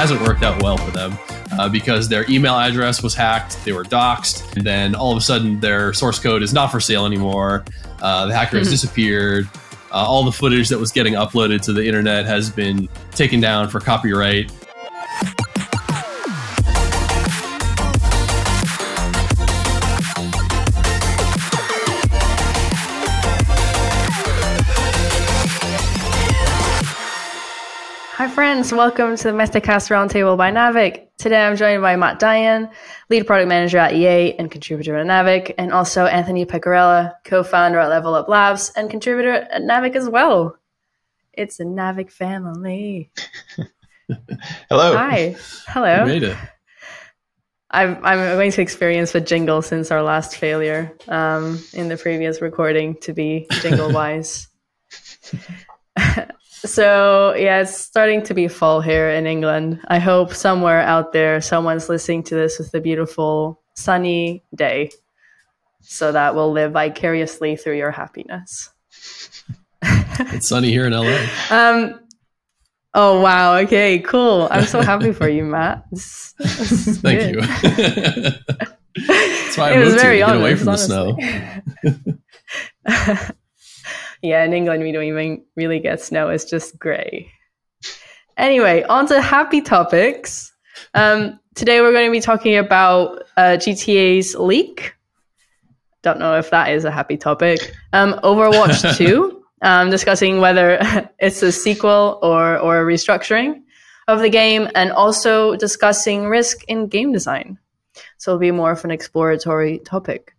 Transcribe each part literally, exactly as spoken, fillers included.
hasn't worked out well for them uh, because their email address was hacked, they were doxxed, and then all of a sudden their source code is not for sale anymore. Uh, the hacker has disappeared. Uh, all the footage that was getting uploaded to the internet has been taken down for copyright. Hi friends, welcome to the Metacast Roundtable by Naavik. Today I'm joined by Matt Dion, Lead Product Manager at E A and contributor at Naavik, and also Anthony Pecorella, co-founder at Level Up Labs and contributor at Naavik as well. It's a Naavik family. Hello. Hi. Hello. You made it. I'm, I'm going to experience the jingle since our last failure um, in the previous recording to be jingle-wise. So, yeah, it's starting to be fall here in England. I hope somewhere out there someone's listening to this with a beautiful sunny day so that we'll live vicariously through your happiness. It's sunny here in L A. Um, oh, wow. Okay, cool. I'm so happy for you, Matt. It's, it's Thank good. you. That's why I it moved here to honest, get away from honestly. the snow. Yeah, in England, we don't even really get snow. It's just gray. Anyway, on to happy topics. Um, today, we're going to be talking about uh, G T A's leak. Don't know if that is a happy topic. Um, Overwatch two, um, discussing whether it's a sequel or, or a restructuring of the game, and also discussing risk in game design. So it'll be more of an exploratory topic.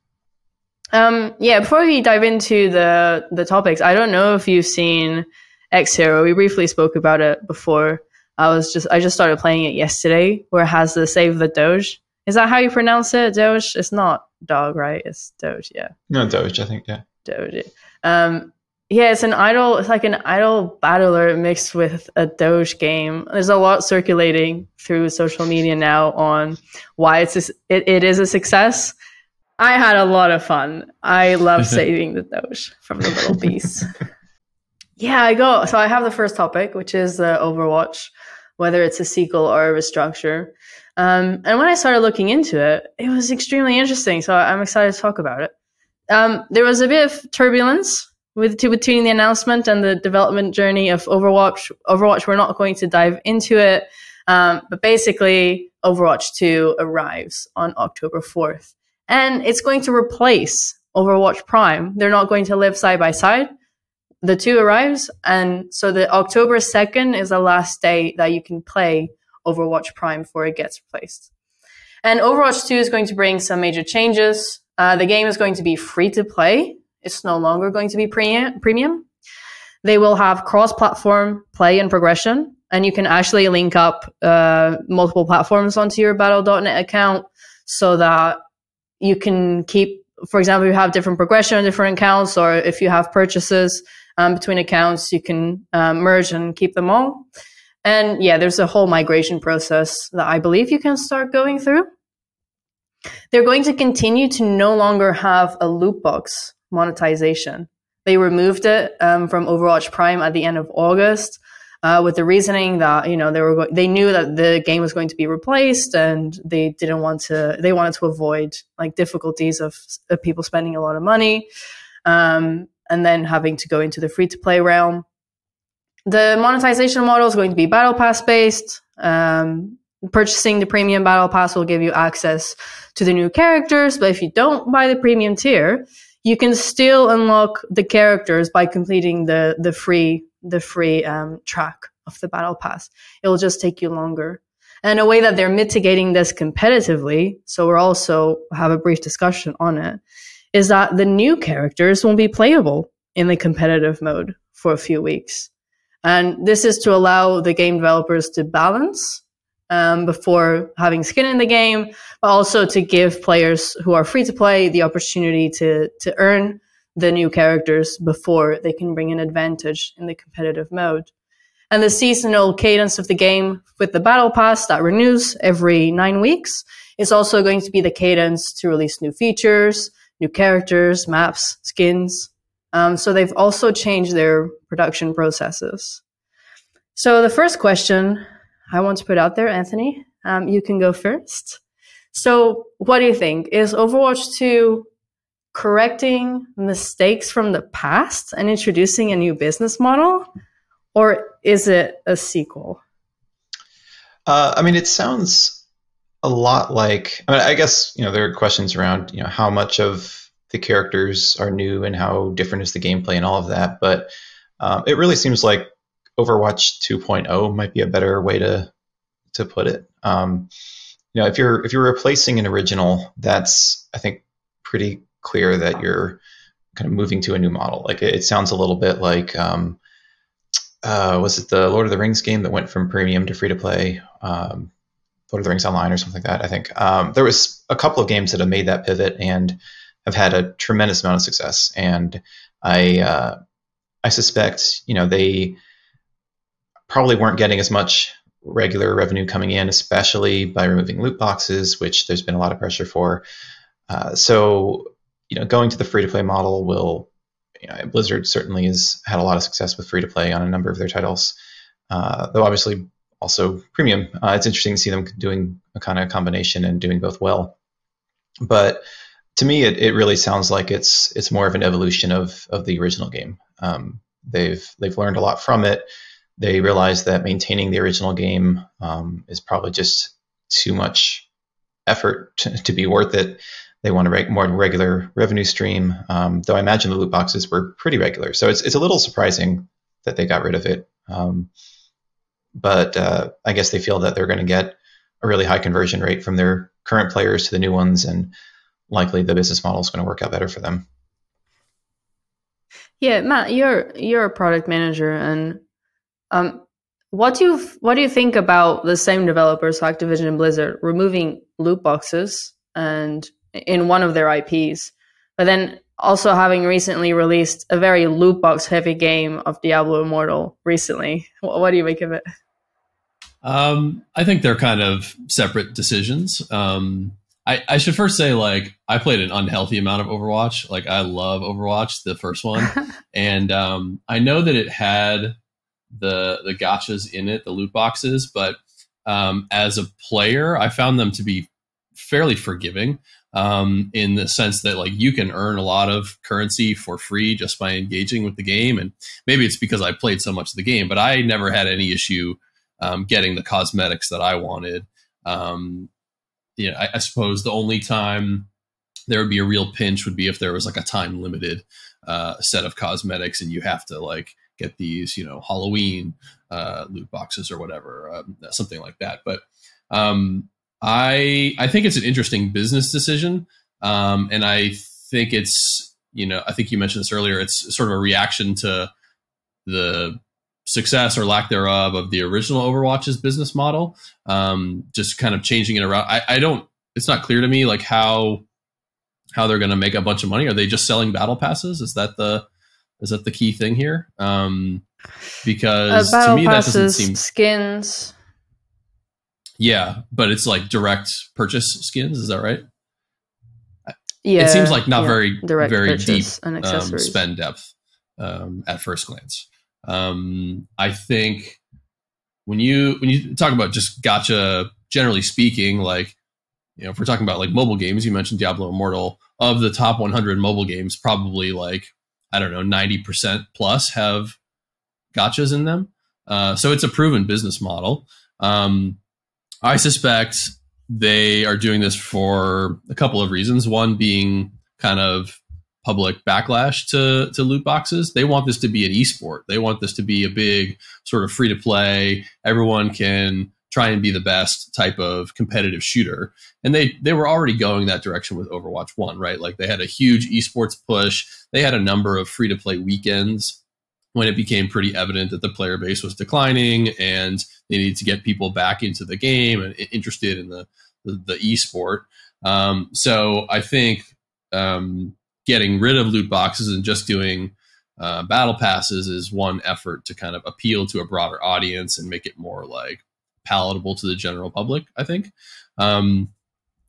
Um, yeah, before we dive into the the topics, I don't know if you've seen X-Hero. We briefly spoke about it before. I was just I just started playing it yesterday, where it has the Save the Doge. Is that how you pronounce it, Doge? It's not dog, right? It's Doge, yeah. No, Doge, I think, yeah. Doge. Um, yeah, it's an idle. It's like an idle battler mixed with a Doge game. There's a lot circulating through social media now on why it's a, it, it is a success. I had a lot of fun. I love saving the Doge from the little beast. Yeah, I go. So I have the first topic, which is uh, Overwatch, whether it's a sequel or a restructure. Um, and when I started looking into it, it was extremely interesting. So I'm excited to talk about it. Um, there was a bit of turbulence with to, between the announcement and the development journey of Overwatch. Overwatch, we're not going to dive into it. Um, but basically, Overwatch two arrives on October fourth. And it's going to replace Overwatch Prime. They're not going to live side by side. The two arrives. And so the October second is the last day that you can play Overwatch Prime before it gets replaced. And Overwatch two is going to bring some major changes. Uh, the game is going to be free to play. It's no longer going to be premium. They will have cross-platform play and progression. And you can actually link up uh, multiple platforms onto your Battle dot net account so that you can keep, for example, you have different progression on different accounts, or if you have purchases um, between accounts, you can uh, merge and keep them all. And yeah, there's a whole migration process that I believe you can start going through. They're going to continue to no longer have a loot box monetization. They removed it um, from Overwatch Prime at the end of August uh, with the reasoning that, you know, they were go- they knew that the game was going to be replaced, and they didn't want to, they wanted to avoid like difficulties of, of people spending a lot of money um, and then having to go into the free to play realm. The monetization model is going to be battle pass based. Um, purchasing the premium battle pass will give you access to the new characters, but if you don't buy the premium tier, you can still unlock the characters by completing the the free the free um, track of the battle pass. It'll just take you longer. And a way that they're mitigating this competitively, so we're also have a brief discussion on it, is that the new characters won't be playable in the competitive mode for a few weeks. And this is to allow the game developers to balance um, before having skin in the game, but also to give players who are free to play the opportunity to, to earn the new characters before they can bring an advantage in the competitive mode. And the seasonal cadence of the game with the battle pass that renews every nine weeks is also going to be the cadence to release new features, new characters, maps, skins. Um, so they've also changed their production processes. So the first question I want to put out there, Anthony. Um, you can go first. So what do you think? Is Overwatch two correcting mistakes from the past and introducing a new business model? Or is it a sequel? Uh, I mean, it sounds a lot like, I mean, I guess, you know, there are questions around, you know, how much of the characters are new and how different is the gameplay and all of that. But um, it really seems like Overwatch two point oh might be a better way to to put it. Um, you know, if you're if you're replacing an original, that's, I think, pretty clear that you're kind of moving to a new model. Like it, it sounds a little bit like, um, uh, was it the Lord of the Rings game that went from premium to free to play? Um, Lord of the Rings Online or something like that, I think. Um, there was a couple of games that have made that pivot and have had a tremendous amount of success. And I uh, I suspect, you know, they probably weren't getting as much regular revenue coming in, especially by removing loot boxes, which there's been a lot of pressure for. Uh, so, you know, going to the free-to-play model will, you know, Blizzard certainly has had a lot of success with free-to-play on a number of their titles, uh, though obviously also premium. Uh, it's interesting to see them doing a kind of combination and doing both well. But to me, it, it really sounds like it's it's more of an evolution of of the original game. Um, they've they've learned a lot from it. They realize that maintaining the original game um, is probably just too much effort to, to be worth it. They want a reg- more regular revenue stream, um, though I imagine the loot boxes were pretty regular. So it's it's a little surprising that they got rid of it. Um, but uh, I guess they feel that they're going to get a really high conversion rate from their current players to the new ones, and likely the business model is going to work out better for them. Yeah, Matt, you're you're a product manager, and Um, what do you what do you think about the same developers, Activision and Blizzard, removing loot boxes and in one of their I Ps, but then also having recently released a very loot box heavy game of Diablo Immortal recently? What, what do you make of it? Um, I think they're kind of separate decisions. Um, I, I should first say, like, I played an unhealthy amount of Overwatch. Like, I love Overwatch, the first one, and um, I know that it had the the gachas in it, the loot boxes, but um, as a player, I found them to be fairly forgiving um, in the sense that, like, you can earn a lot of currency for free just by engaging with the game. And maybe it's because I played so much of the game, but I never had any issue um, getting the cosmetics that I wanted. Um, you know, I, I suppose the only time there would be a real pinch would be if there was, like, a time limited uh, set of cosmetics and you have to, like, get these, you know, Halloween uh, loot boxes or whatever, um, something like that. But um, I I think it's an interesting business decision, um, and I think it's, you know, I think you mentioned this earlier. It's sort of a reaction to the success or lack thereof of the original Overwatch's business model, um, just kind of changing it around. I, I don't. It's not clear to me, like, how how they're going to make a bunch of money. Are they just selling battle passes? Is that the Is that the key thing here? Um, because uh, to me, passes, that doesn't seem... skins. Yeah, but it's like direct purchase skins. Is that right? Yeah. It seems like not yeah, very, very deep um, spend depth um, at first glance. Um, I think when you when you talk about just gacha, generally speaking, like, you know, if we're talking about, like, mobile games, you mentioned Diablo Immortal. Of the top one hundred mobile games, probably, like, I don't know, ninety percent plus have gotchas in them. Uh, so it's a proven business model. Um, I suspect they are doing this for a couple of reasons. One being kind of public backlash to, to loot boxes. They want this to be an esport. They want this to be a big sort of free to play. Everyone can try and be the best type of competitive shooter. And they, they were already going that direction with Overwatch one, right? Like, they had a huge esports push. They had a number of free-to-play weekends when it became pretty evident that the player base was declining and they needed to get people back into the game and interested in the, the, the esport. Um, so I think um, getting rid of loot boxes and just doing uh, battle passes is one effort to kind of appeal to a broader audience and make it more, like, palatable to the general public. I think um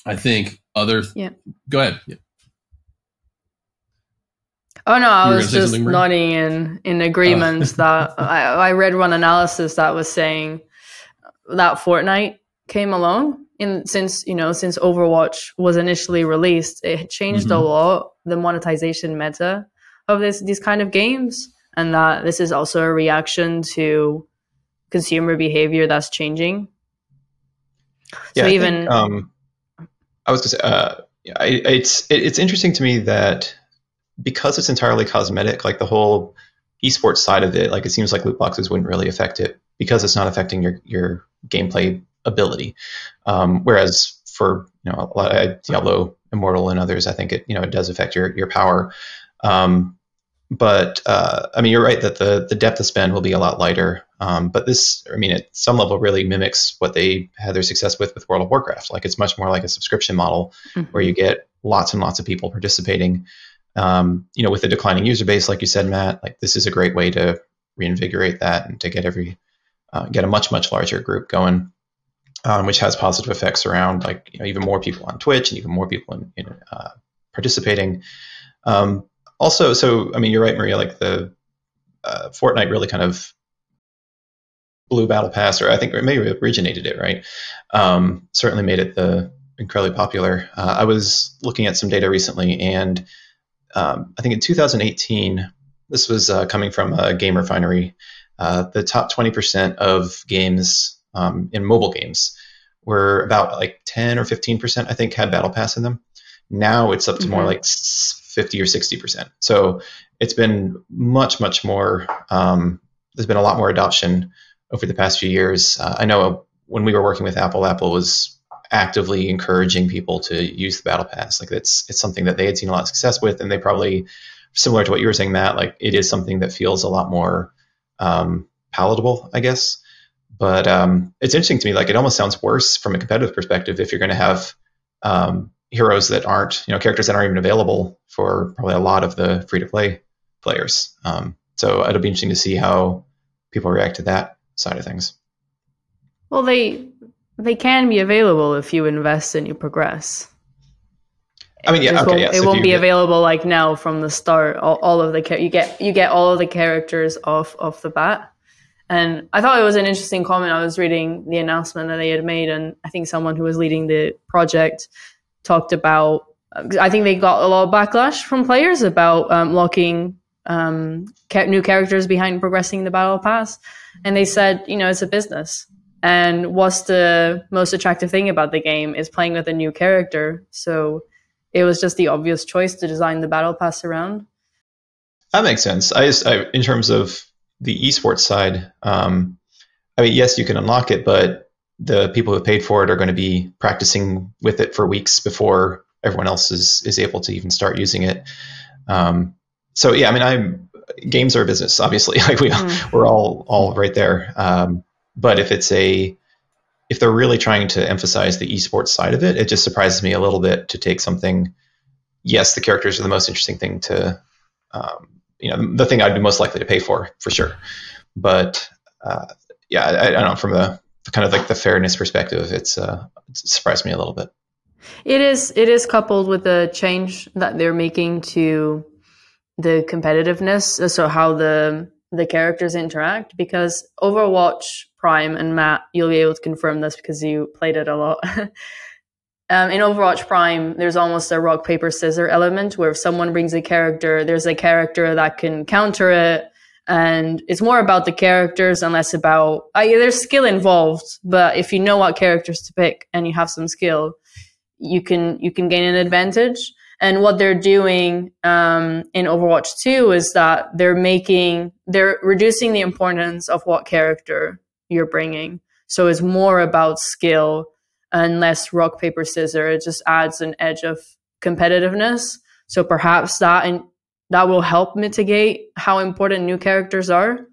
I think other th- yeah go ahead yeah. oh no I was just nodding in in agreement. uh. that I, I read one analysis that was saying that Fortnite came along, in since you know since Overwatch was initially released, it changed mm-hmm. a lot the monetization meta of this these kind of games, and that this is also a reaction to consumer behavior that's changing. Yeah, so I even think, um, I was gonna say, uh, I, it's it, it's interesting to me that because it's entirely cosmetic, like the whole esports side of it, like it seems like loot boxes wouldn't really affect it because it's not affecting your your gameplay ability. Um, whereas for you know a lot of Diablo Immortal and others, I think it you know it does affect your your power. Um, but uh, I mean, you're right that the the depth of spend will be a lot lighter. Um, but this, I mean, at some level, really mimics what they had their success with with World of Warcraft. Like it's much more like a subscription model mm-hmm. where you get lots and lots of people participating. Um, you know, with the declining user base, like you said, Matt, like this is a great way to reinvigorate that and to get every, uh, get a much, much larger group going, um, which has positive effects around like, you know, even more people on Twitch and even more people in, in uh, participating. Um, also, so, I mean, you're right, Maria, like the uh, Fortnite really kind of blew Battle Pass, or I think maybe originated it, right? Um, certainly made it the incredibly popular. Uh, I was looking at some data recently and Um, I think in two thousand eighteen, this was uh, coming from a game refinery, uh, the top twenty percent of games um, in mobile games were about like ten or fifteen percent, I think, had Battle Pass in them. Now it's up to mm-hmm. more like fifty or sixty percent. So it's been much, much more, um, there's been a lot more adoption over the past few years. Uh, I know when we were working with Apple, Apple was actively encouraging people to use the Battle Pass. Like it's it's something that they had seen a lot of success with, and they probably, similar to what you were saying, Matt, like it is something that feels a lot more um, palatable, I guess. But um, it's interesting to me, like it almost sounds worse from a competitive perspective if you're going to have um, heroes that aren't, you know, characters that aren't even available for probably a lot of the free-to-play players. Um, so it'll be interesting to see how people react to that side of things. Well, they... They can be available if you invest and you progress. I mean, yeah, okay, yes. It won't be available like now from the start. All, all of the char- you get you get all of the characters off off the bat. And I thought it was an interesting comment. I was reading the announcement that they had made, and I think someone who was leading the project talked about. I think they got a lot of backlash from players about um, locking um, new characters behind progressing the Battle Pass, and they said, you know, it's a business. And what's the most attractive thing about the game is playing with a new character. So it was just the obvious choice to design the Battle Pass around. That makes sense. I, just, I in terms of the esports side, um, I mean, yes, you can unlock it, but the people who paid for it are going to be practicing with it for weeks before everyone else is, is able to even start using it. Um, so yeah, I mean, I'm games are a business, obviously. Like we, mm. we're all all right there. Um, But if it's a, if they're really trying to emphasize the esports side of it, it just surprises me a little bit to take something. Yes, the characters are the most interesting thing to, um, you know, the thing I'd be most likely to pay for, for sure. But uh, yeah, I, I don't know, from the kind of like the fairness perspective, it's uh, it surprised me a little bit. It is, it is coupled with the change that they're making to the competitiveness. So how the the characters interact, because Overwatch Prime, and Matt, you'll be able to confirm this because you played it a lot. um, in Overwatch Prime, there's almost a rock, paper, scissor element where if someone brings a character, there's a character that can counter it. And it's more about the characters and less about, uh, yeah, there's skill involved, but if you know what characters to pick and you have some skill, you can, you can gain an advantage. And what they're doing um, in Overwatch two is that they're making, they're reducing the importance of what character you're bringing. So it's more about skill and less rock, paper, scissor. It just adds an edge of competitiveness. So perhaps that and that will help mitigate how important new characters are.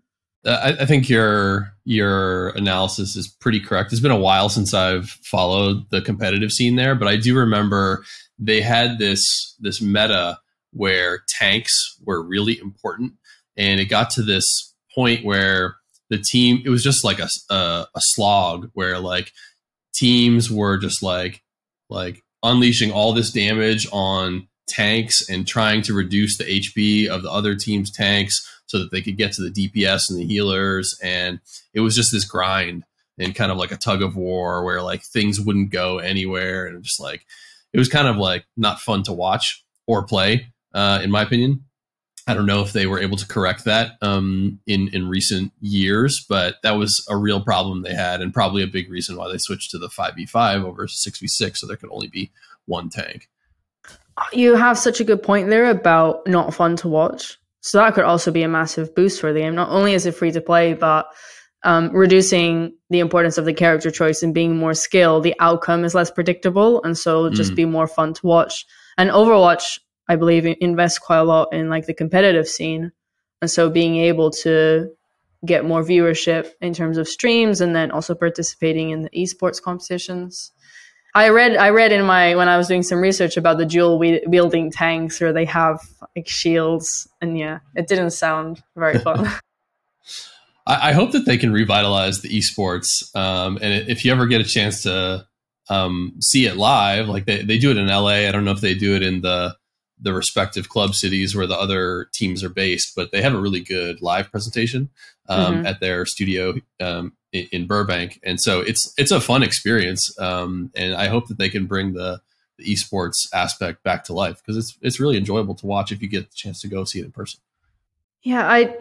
Uh, I, I think your your analysis is pretty correct. It's been a while since I've followed the competitive scene there, but I do remember they had this this meta where tanks were really important, and it got to this point where the team, it was just like a, a, a slog where like teams were just like like unleashing all this damage on tanks and trying to reduce the H P of the other team's tanks so that they could get to the D P S and the healers, and it was just this grind. and kind of like a tug of war where like things wouldn't go anywhere. And just like, it was kind of like not fun to watch or play, uh, in my opinion. I don't know if they were able to correct that um, in, in recent years, but that was a real problem they had and probably a big reason why they switched to the five v five over six v six. So there could only be one tank. You have such a good point there about not fun to watch. So that could also be a massive boost for the game. Not only is it free to play, but um, reducing the importance of the character choice and being more skilled, the outcome is less predictable. And so it'll just mm. be more fun to watch. And Overwatch, I believe, invests quite a lot in like the competitive scene. And so being able to get more viewership in terms of streams and then also participating in the esports competitions. I read I read in my, when I was doing some research about the dual wielding tanks where they have like shields, and yeah, it didn't sound very fun. I, I hope that they can revitalize the esports. Um, and if you ever get a chance to um, see it live, like they, they do it in L A. I don't know if they do it in the the respective club cities where the other teams are based, but they have a really good live presentation um, mm-hmm. at their studio um, in, in Burbank. And so it's, it's a fun experience. Um, and I hope that they can bring the, the esports aspect back to life, because it's, it's really enjoyable to watch if you get the chance to go see it in person. Yeah. I,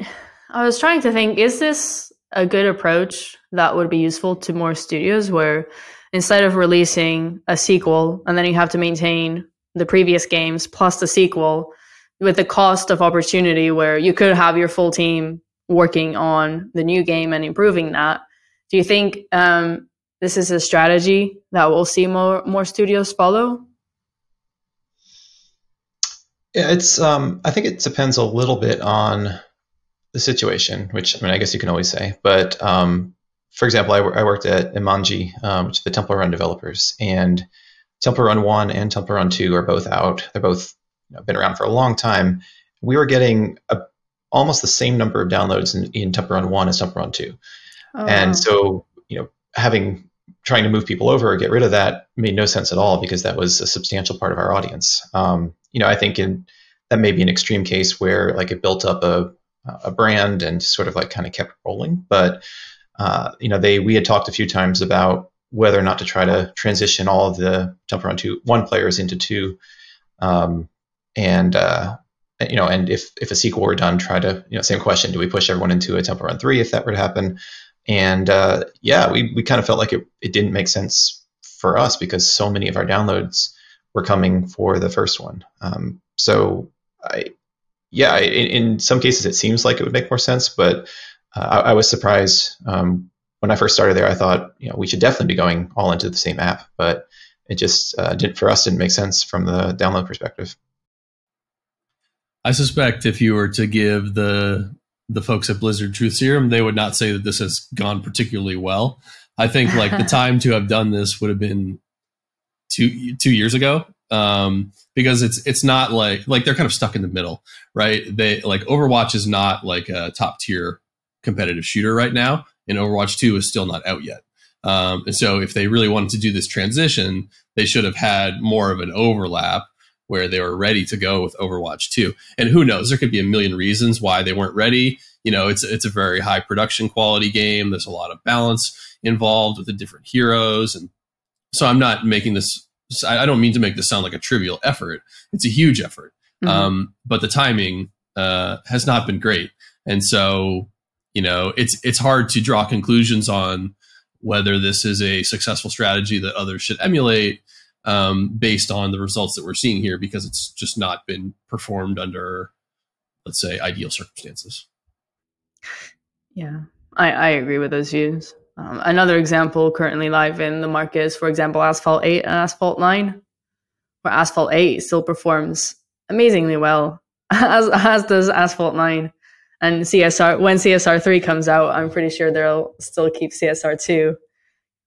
I was trying to think, is this a good approach that would be useful to more studios where instead of releasing a sequel and then you have to maintain the previous games plus the sequel with the cost of opportunity, where you could have your full team working on the new game and improving that. Do you think um, this is a strategy that we'll see more, more studios follow? Yeah, it's, um, I think it depends a little bit on the situation, which, I mean, I guess you can always say, but um, for example, I, I worked at Imanji, um, which is the Temple Run developers, and Temple Run one and Temple Run two are both out. They're both you know, been around for a long time. We were getting a, almost the same number of downloads in, in Temple Run one as Temple Run two. Oh. And so, you know, having trying to move people over or get rid of that made no sense at all, because that was a substantial part of our audience. Um, you know, I think in that may be an extreme case where like it built up a a brand and sort of like kind of kept rolling. But, uh, you know, they we had talked a few times about whether or not to try to transition all of the Temple Run two one players into two, um, and uh, you know, and if if a sequel were done, try to you know, same question: do we push everyone into a Temple Run three if that were to happen? And uh, yeah, we we kind of felt like it it didn't make sense for us, because so many of our downloads were coming for the first one. Um, so I yeah, in, in some cases it seems like it would make more sense, but uh, I, I was surprised. Um, When I first started there, I thought, you know, we should definitely be going all into the same app, but it just uh, didn't for us didn't make sense from the download perspective. I suspect if you were to give the the folks at Blizzard truth serum, they would not say that this has gone particularly well. I think like the time to have done this would have been two two years ago, um, because it's it's not like like they're kind of stuck in the middle, right? They like Overwatch is not like a top tier competitive shooter right now. And Overwatch two is still not out yet. Um, and so if they really wanted to do this transition, they should have had more of an overlap where they were ready to go with Overwatch two. And who knows, there could be a million reasons why they weren't ready. You know, it's, it's a very high production quality game. There's a lot of balance involved with the different heroes. And so I'm not making this, I don't mean to make this sound like a trivial effort. It's a huge effort. Mm-hmm. Um, but the timing uh, has not been great. And so, you know, it's it's hard to draw conclusions on whether this is a successful strategy that others should emulate um, based on the results that we're seeing here, because it's just not been performed under, let's say, ideal circumstances. Yeah, I, I agree with those views. Um, another example currently live in the market is, for example, Asphalt eight and Asphalt nine, where Asphalt eight still performs amazingly well, as, as does Asphalt nine. And C S R, when C S R three comes out, I'm pretty sure they'll still keep C S R two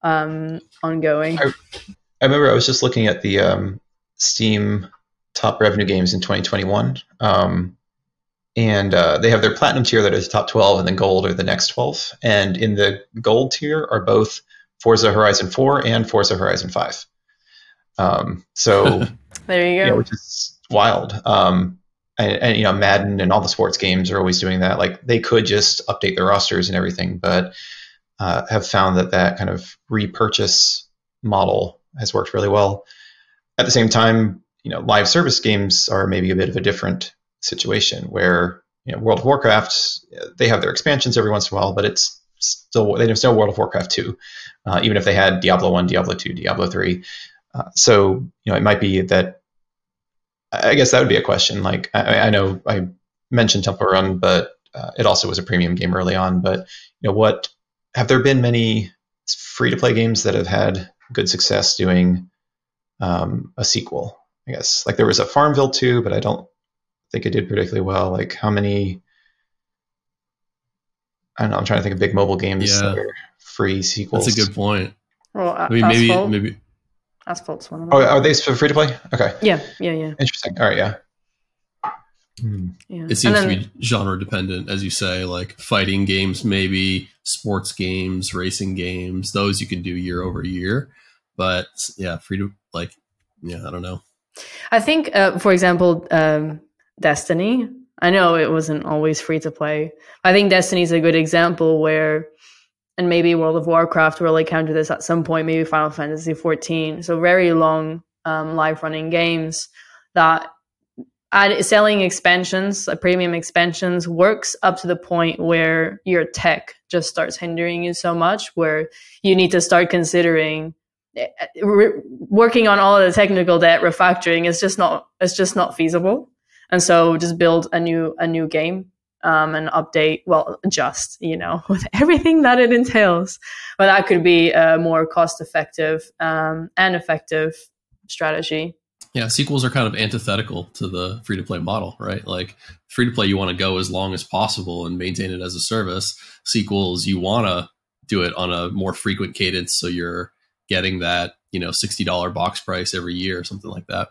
um, ongoing. I, I remember I was just looking at the um, Steam top revenue games in twenty twenty-one. Um, and uh, they have their platinum tier that is top twelve, and then gold are the next twelve. And in the gold tier are both Forza Horizon four and Forza Horizon five. Um, so there you go. Yeah, which is wild. Um And, and, you know, Madden and all the sports games are always doing that. Like, they could just update their rosters and everything, but uh, have found that that kind of repurchase model has worked really well. At the same time, you know, live service games are maybe a bit of a different situation where, you know, World of Warcraft, they have their expansions every once in a while, but it's still, they have no World of Warcraft two, uh, even if they had Diablo one, Diablo two, Diablo three. Uh, so, you know, it might be that, I guess that would be a question. Like, I, I know I mentioned Temple Run, but uh, it also was a premium game early on. But, you know, what, have there been many free-to-play games that have had good success doing um, a sequel, I guess? Like, there was a Farmville two, but I don't think it did particularly well. Like, how many... I don't know, I'm trying to think of big mobile games yeah. that are free sequels. That's a good point. Well, I mean, maybe... maybe. Asphalt's one of them. Oh, are they free to play? Okay. Yeah, yeah, yeah. Interesting. All right, yeah. Hmm. yeah. It seems then, to be genre dependent, as you say, like fighting games, maybe sports games, racing games, those you can do year over year. But yeah, free to, like, yeah, I don't know. I think, uh, for example, um, Destiny. I know it wasn't always free to play. I think Destiny is a good example where. And maybe World of Warcraft will encounter this at some point, maybe Final Fantasy fourteen. So very long um, live-running games that add, selling expansions, like premium expansions, works up to the point where your tech just starts hindering you so much where you need to start considering re- working on all of the technical debt, refactoring. It's just not, it's just not feasible. And so just build a new a new game. Um, and update, well, adjust, you know, with everything that it entails. But that could be a more cost-effective um, and effective strategy. Yeah, sequels are kind of antithetical to the free-to-play model, right? Like, free-to-play, you want to go as long as possible and maintain it as a service. Sequels, you want to do it on a more frequent cadence, so you're getting that, you know, sixty dollars box price every year or something like that.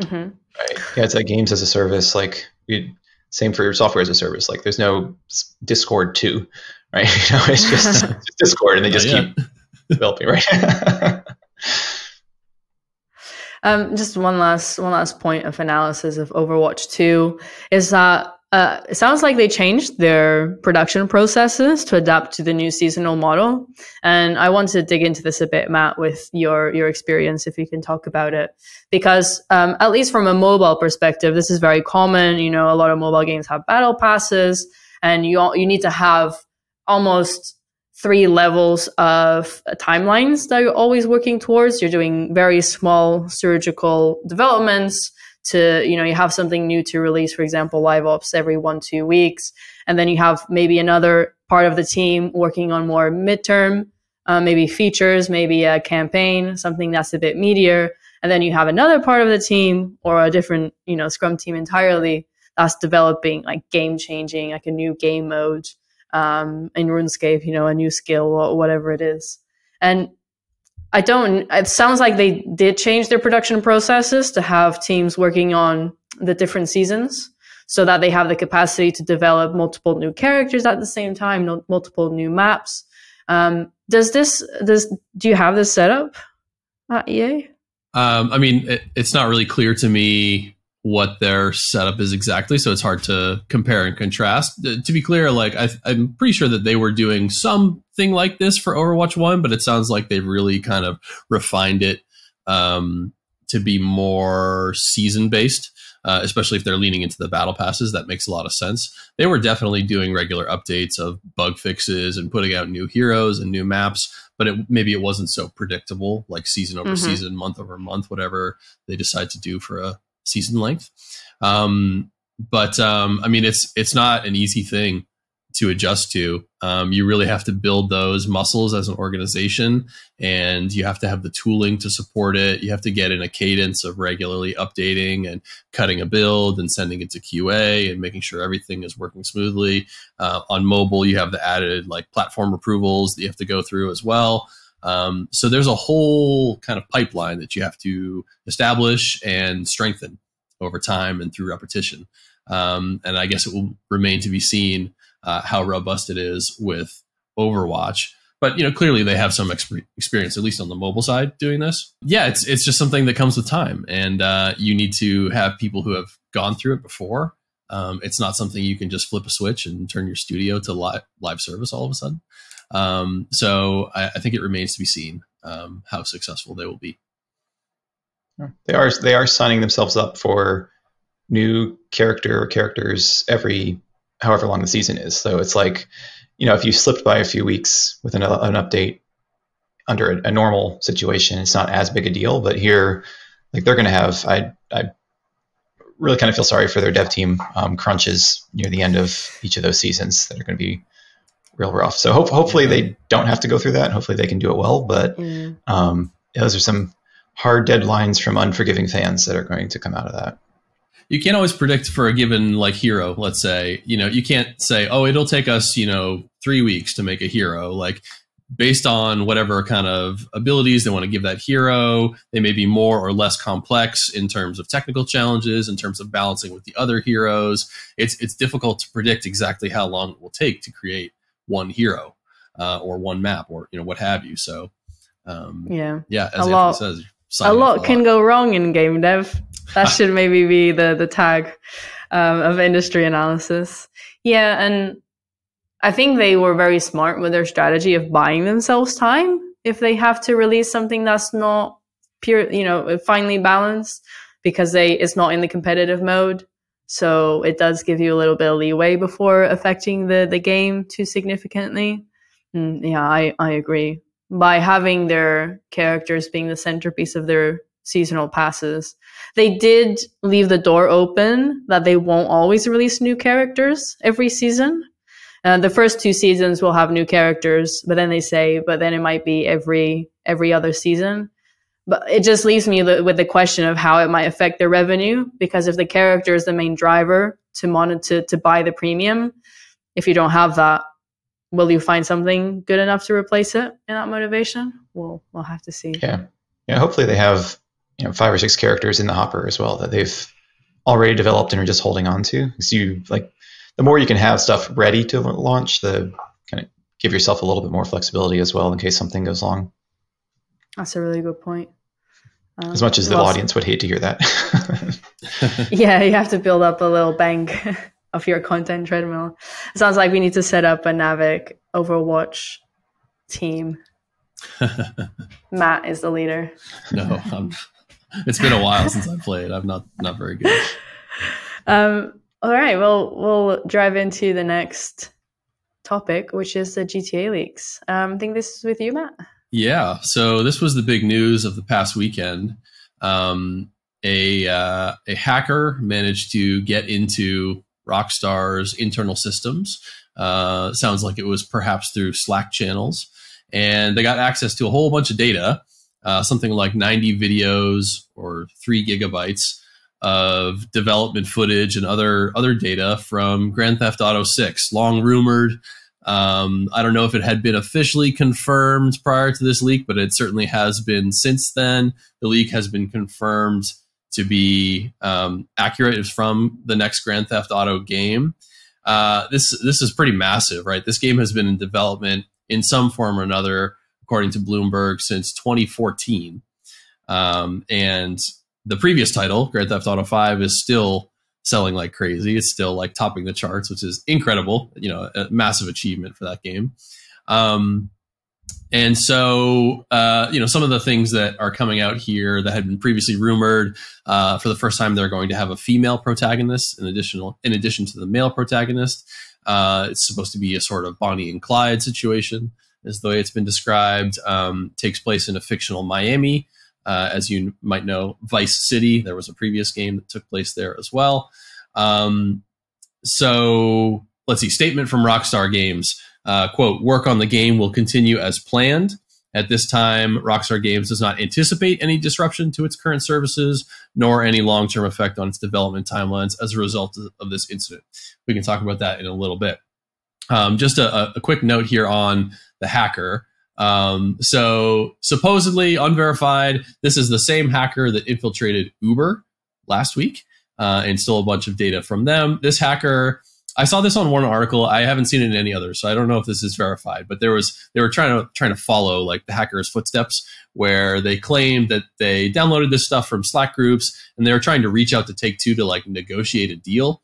Mm-hmm. Right. Yeah, it's like games as a service, like... you. Same for your software as a service. Like, there's no Discord two, right? You know, it's just, it's just Discord, and they just oh, yeah. keep developing, right? um, just one last one last point of analysis of Overwatch two is that uh, it sounds like they changed their production processes to adapt to the new seasonal model. And I want to dig into this a bit, Matt, with your your experience, if you can talk about it. Because um, at least from a mobile perspective, this is very common. You know, a lot of mobile games have battle passes, and you all, you need to have almost three levels of timelines that you're always working towards. You're doing very small surgical developments to, you know, you have something new to release, for example, live ops every one, two weeks. And then you have maybe another part of the team working on more midterm, uh, maybe features, maybe a campaign, something that's a bit meatier. And then you have another part of the team or a different, you know, scrum team entirely that's developing like game changing, like a new game mode um, in RuneScape, you know, a new skill or whatever it is. And I don't, it sounds like they did change their production processes to have teams working on the different seasons so that they have the capacity to develop multiple new characters at the same time, multiple new maps. Um, does this, does, do you have this set up at E A? Um, I mean, it, it's not really clear to me what their setup is exactly, so it's hard to compare and contrast. To be clear, like I, I'm pretty sure that they were doing something like this for Overwatch one, but it sounds like they've really kind of refined it um, to be more season-based, uh, especially if they're leaning into the battle passes. That makes a lot of sense. They were definitely doing regular updates of bug fixes and putting out new heroes and new maps, but it, maybe it wasn't so predictable, like season over mm-hmm. season, month over month, whatever they decide to do for a season length. Um, but um, I mean, it's it's not an easy thing to adjust to. Um, you really have to build those muscles as an organization, and you have to have the tooling to support it. You have to get in a cadence of regularly updating and cutting a build and sending it to Q A and making sure everything is working smoothly. Uh, on mobile, you have the added like platform approvals that you have to go through as well. Um, so there's a whole kind of pipeline that you have to establish and strengthen over time and through repetition. Um, and I guess it will remain to be seen uh, how robust it is with Overwatch. But, you know, clearly they have some exp- experience, at least on the mobile side, doing this. Yeah, it's it's just something that comes with time. And uh, you need to have people who have gone through it before Um, it's not something you can just flip a switch and turn your studio to live, live service all of a sudden. Um, so I, I think it remains to be seen um, how successful they will be. They are they are signing themselves up for new character or characters every however long the season is. So it's like, you know, if you slipped by a few weeks with an, an update under a, a normal situation, it's not as big a deal. But here, like they're going to have, I I really kind of feel sorry for their dev team um, crunches near the end of each of those seasons that are going to be real rough. So ho- hopefully yeah. they don't have to go through that. Hopefully they can do it well. But yeah. um, those are some hard deadlines from unforgiving fans that are going to come out of that. You can't always predict for a given like hero, let's say, you know, you can't say, oh, it'll take us, you know, three weeks to make a hero, like based on whatever kind of abilities they want to give that hero. They may be more or less complex in terms of technical challenges, in terms of balancing with the other heroes. It's, it's difficult to predict exactly how long it will take to create one hero uh, or one map or, you know, what have you. So, um, yeah, yeah, as Anthony lot- says, A lot can go wrong in game dev. That should maybe be the, the tag um, of industry analysis. Yeah, and I think they were very smart with their strategy of buying themselves time if they have to release something that's not pure, you know, finely balanced, because they it's not in the competitive mode. So it does give you a little bit of leeway before affecting the, the game too significantly. And yeah, I, I agree. By having their characters being the centerpiece of their seasonal passes, they did leave the door open that they won't always release new characters every season. Uh, the first two seasons will have new characters, but then they say, but then it might be every every other season. But it just leaves me with the question of how it might affect their revenue, because if the character is the main driver to monitor to buy the premium, if you don't have that, will you find something good enough to replace it in that motivation? We'll we'll have to see. Yeah, yeah. Hopefully they have, you know, five or six characters in the hopper as well that they've already developed and are just holding on to. Because you like the more you can have stuff ready to launch, the kind of give yourself a little bit more flexibility as well in case something goes wrong. That's a really good point. Um, as much as the well, audience would hate to hear that. Yeah, you have to build up a little bank. Of your content treadmill. It sounds like we need to set up a Naavik Overwatch team. Matt is the leader. No, I'm, it's been a while since I played. I'm not not very good. Um, all right, well, we'll drive into the next topic, which is the G T A leaks. Um, I think this is with you, Matt. Yeah, so this was the big news of the past weekend. Um, a uh, a hacker managed to get into Rockstar's internal systems. Uh, sounds like it was perhaps through Slack channels. And they got access to a whole bunch of data, uh, something like ninety videos or three gigabytes of development footage and other other data from Grand Theft Auto six, long rumored. Um, I don't know if it had been officially confirmed prior to this leak, but it certainly has been since then. The leak has been confirmed to be um, accurate. Is from the next Grand Theft Auto game. Uh, this this is pretty massive, right? This game has been in development in some form or another, according to Bloomberg, since twenty fourteen. Um, and the previous title, Grand Theft Auto five, is still selling like crazy. It's still like topping the charts, which is incredible. You know, a massive achievement for that game. Um, And so, uh, you know, some of the things that are coming out here that had been previously rumored, uh, for the first time, they're going to have a female protagonist in additional, in addition to the male protagonist. Uh, it's supposed to be a sort of Bonnie and Clyde situation, is the way it's been described. Um, takes place in a fictional Miami, uh, as you might know, Vice City. There was a previous game that took place there as well. Um, so let's see, statement from Rockstar Games. Uh, quote, work on the game will continue as planned. At this time, Rockstar Games does not anticipate any disruption to its current services, nor any long-term effect on its development timelines as a result of this incident. We can talk about that in a little bit. Um, just a, a quick note here on the hacker. Um, so supposedly unverified, this is the same hacker that infiltrated Uber last week uh, and stole a bunch of data from them. This hacker... I saw this on one article. I haven't seen it in any other, so I don't know if this is verified. But there was they were trying to trying to follow like the hacker's footsteps, where they claimed that they downloaded this stuff from Slack groups, and they were trying to reach out to Take-Two to like negotiate a deal.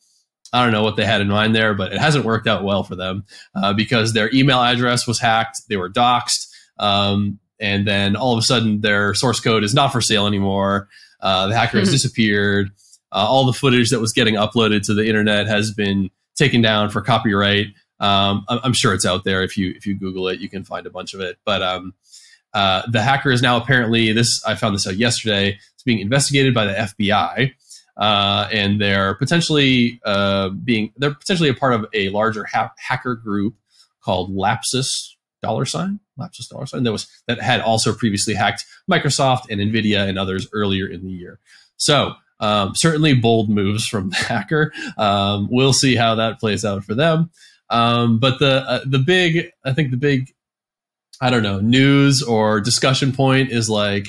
I don't know what they had in mind there, but it hasn't worked out well for them uh, because their email address was hacked. They were doxxed. Um, and then all of a sudden their source code is not for sale anymore. Uh, the hacker has disappeared. Uh, all the footage that was getting uploaded to the internet has been taken down for copyright. Um, I'm sure it's out there. If you if you Google it, you can find a bunch of it. But um, uh, the hacker is now apparently, this I found this out yesterday, it's being investigated by the F B I. Uh, and they're potentially uh, being they're potentially a part of a larger ha- hacker group called Lapsus dollar sign Lapsus dollar sign that was that had also previously hacked Microsoft and Nvidia and others earlier in the year. So um, certainly bold moves from the hacker. Um, we'll see how that plays out for them. Um, but the uh, the big I think the big I don't know news or discussion point is like.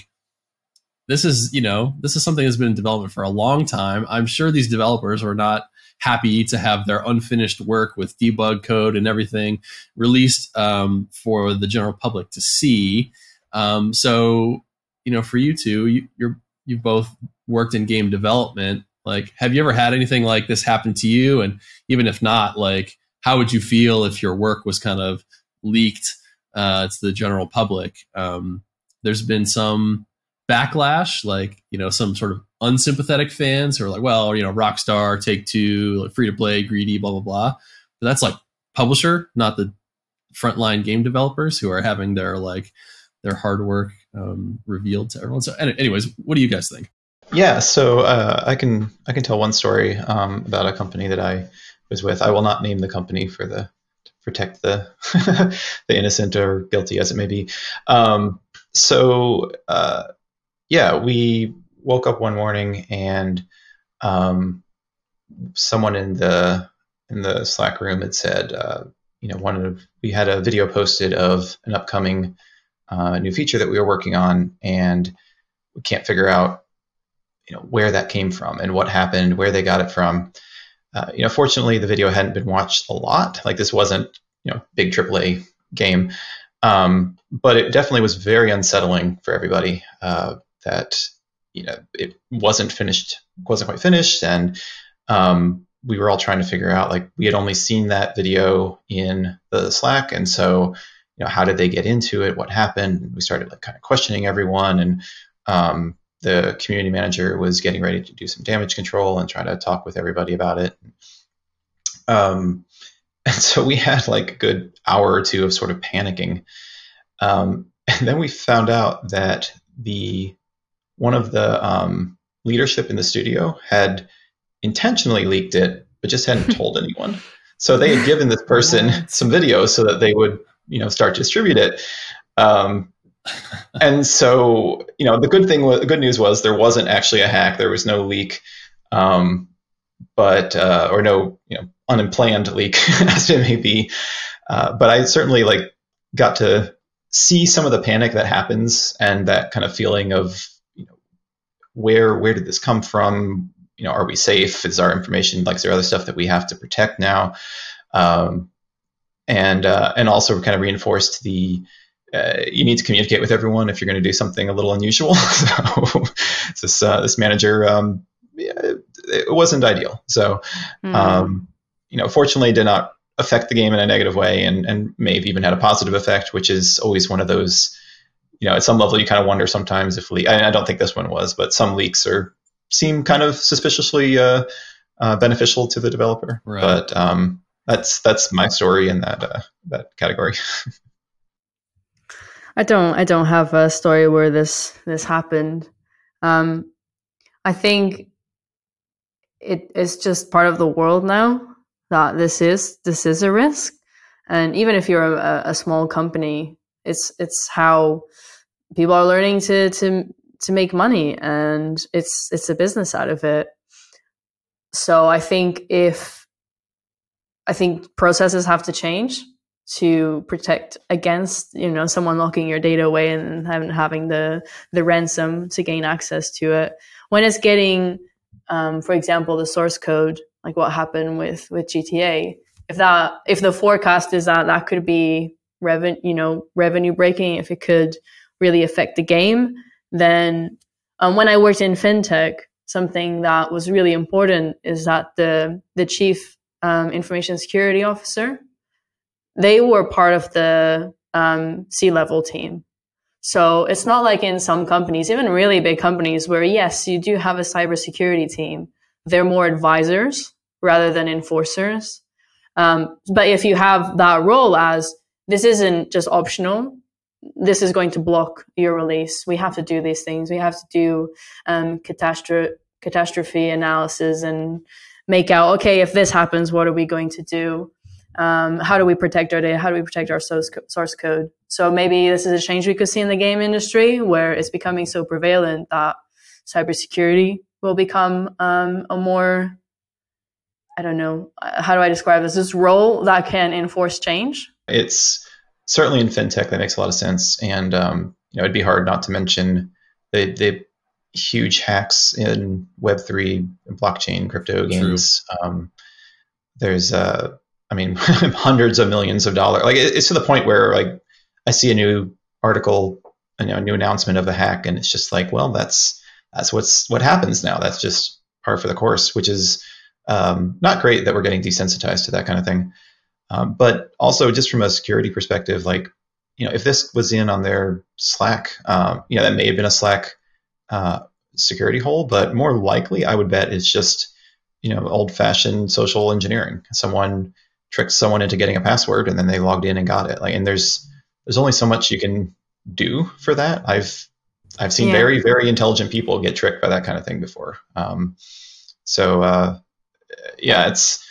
This is, you know, this is something that's been in development for a long time. I'm sure these developers were not happy to have their unfinished work with debug code and everything released um, for the general public to see. Um, so, you know, for you two, you, you're you've both worked in game development. Like, have you ever had anything like this happen to you? And even if not, like, how would you feel if your work was kind of leaked uh, to the general public? Um, there's been some backlash, like, you know, some sort of unsympathetic fans who are like, well, you know, Rockstar, Take-Two, like free to play, greedy, blah, blah, blah. But that's like publisher, not the frontline game developers who are having their like their hard work um, revealed to everyone. So anyways, what do you guys think? Yeah, so uh, I can I can tell one story um, about a company that I was with. I will not name the company for the to protect the the innocent or guilty as it may be. Um, so uh Yeah, we woke up one morning and um, someone in the in the Slack room had said, uh, you know, one of we had a video posted of an upcoming uh, new feature that we were working on, and we can't figure out, you know, where that came from and what happened, where they got it from. Uh, you know, fortunately, the video hadn't been watched a lot. Like, this wasn't, you know, big triple A game, um, but it definitely was very unsettling for everybody. Uh, that, you know, it wasn't finished, wasn't quite finished. And um, we were all trying to figure out, like, we had only seen that video in the Slack. And so, you know, how did they get into it? What happened? We started like kind of questioning everyone. And um, the community manager was getting ready to do some damage control and try to talk with everybody about it. Um, and so we had like a good hour or two of sort of panicking. Um, and then we found out that the One of the um, leadership in the studio had intentionally leaked it, but just hadn't told anyone. So they had given this person some videos so that they would, you know, start to distribute it. Um, and so, you know, the good thing, was, the good news was there wasn't actually a hack. There was no leak, um, but uh, or no, you know, unplanned leak as it may be. Uh, but I certainly like got to see some of the panic that happens and that kind of feeling of. Where where did this come from? You know, are we safe? Is our information, like, is there other stuff that we have to protect now? Um, and uh, and also kind of reinforced the uh, you need to communicate with everyone if you're going to do something a little unusual. so this uh, this manager, um, yeah, it wasn't ideal. So mm. um, you know, fortunately, did not affect the game in a negative way, and and may have even had a positive effect, which is always one of those. You know, at some level, you kind of wonder sometimes if leak. I, I don't think this one was, but some leaks are seem kind of suspiciously uh, uh, beneficial to the developer. Right. But um, that's that's my story in that uh, that category. I don't I don't have a story where this this happened. Um, I think it it's just part of the world now that this is this is a risk, and even if you're a, a small company. It's it's how people are learning to to to make money, and it's it's a business out of it. So I think if I think processes have to change to protect against, you know, someone locking your data away and having, having the the ransom to gain access to it. When it's getting, um, for example, the source code, like what happened with with G T A. If that if the forecast is that that could be revenue, you know, revenue breaking, if it could really affect the game, then um, when I worked in fintech, something that was really important is that the the chief um, information security officer, they were part of the um, C-level team. So it's not like in some companies, even really big companies, where yes, you do have a cybersecurity team. They're more advisors rather than enforcers. Um, but if you have that role as, this isn't just optional, this is going to block your release. We have to do these things. We have to do um, catastro- catastrophe analysis and make out, okay, if this happens, what are we going to do? Um, how do we protect our data? How do we protect our source, co- source code? So maybe this is a change we could see in the game industry where it's becoming so prevalent that cybersecurity will become um, a more, I don't know, how do I describe this? This role that can enforce change. It's certainly in fintech, that makes a lot of sense. And, um, you know, it'd be hard not to mention the, the huge hacks in Web three, blockchain, crypto games. Um, there's, uh, I mean, hundreds of millions of dollars. Like it, it's to the point where like I see a new article, you know, a new announcement of a hack, and it's just like, well, that's, that's what's what happens now. That's just par for the course, which is um, not great that we're getting desensitized to that kind of thing. Um, but also just from a security perspective, like, you know, if this was in on their Slack, um, you know, that may have been a Slack uh, security hole, but more likely I would bet it's just, you know, old fashioned social engineering. Someone tricked someone into getting a password and then they logged in and got it. Like, and there's, there's only so much you can do for that. I've, I've seen yeah. very, very intelligent people get tricked by that kind of thing before. Um, so, uh, yeah, it's,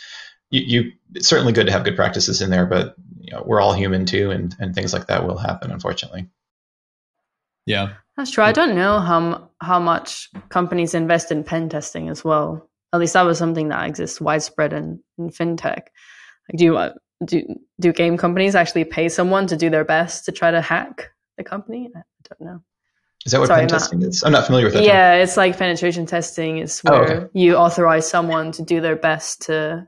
You, you, it's certainly good to have good practices in there, but you know, we're all human too, and, and things like that will happen, unfortunately. Yeah, that's true. I don't know how how much companies invest in pen testing as well. At least that was something that exists widespread in, in fintech. Like, do you, do do game companies actually pay someone to do their best to try to hack the company? I don't know. Is that what Sorry, pen testing Matt. is? I'm not familiar with that. Yeah, term. It's like penetration testing. It's where oh, okay. you authorize someone to do their best to.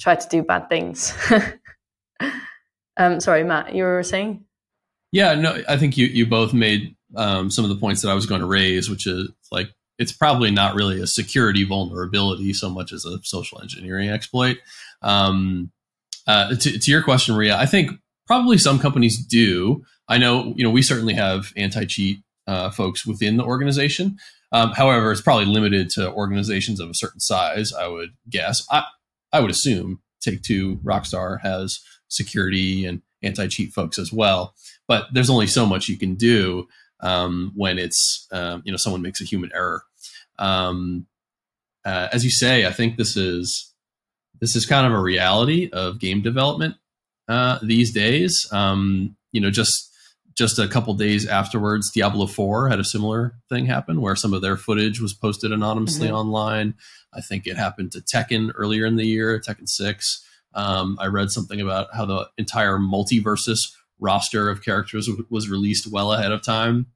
Try to do bad things. um, sorry, Matt, you were saying? Yeah, no, I think you, you both made um, some of the points that I was going to raise, which is like, it's probably not really a security vulnerability so much as a social engineering exploit. Um, uh, to, to your question, Maria, I think probably some companies do. I know, you know, we certainly have anti-cheat uh, folks within the organization. Um, however, it's probably limited to organizations of a certain size, I would guess. I, I would assume Take-Two, Rockstar has security and anti-cheat folks as well, but there's only so much you can do um, when it's um, you know someone makes a human error. Um, uh, as you say, I think this is this is kind of a reality of game development uh, these days. Um, you know, just just a couple days afterwards, Diablo four had a similar thing happen where some of their footage was posted anonymously mm-hmm. online. I think it happened to Tekken earlier in the year, Tekken six. Um, I read something about how the entire multiversus roster of characters w- was released well ahead of time.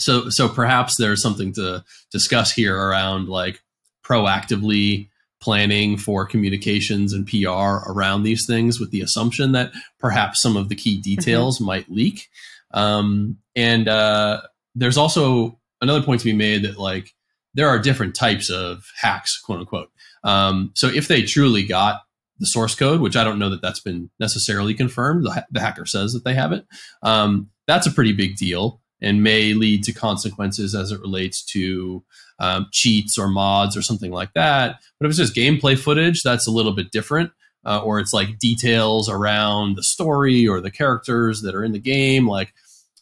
So so perhaps there's something to discuss here around like proactively planning for communications and P R around these things with the assumption that perhaps some of the key details mm-hmm. might leak. Um, and uh, there's also another point to be made that like, there are different types of hacks, quote unquote. Um, so if they truly got the source code, which I don't know that that's been necessarily confirmed, the, ha- the hacker says that they have it, um, that's a pretty big deal and may lead to consequences as it relates to um, cheats or mods or something like that. But if it's just gameplay footage, that's a little bit different. Uh, or it's like details around the story or the characters that are in the game. Like,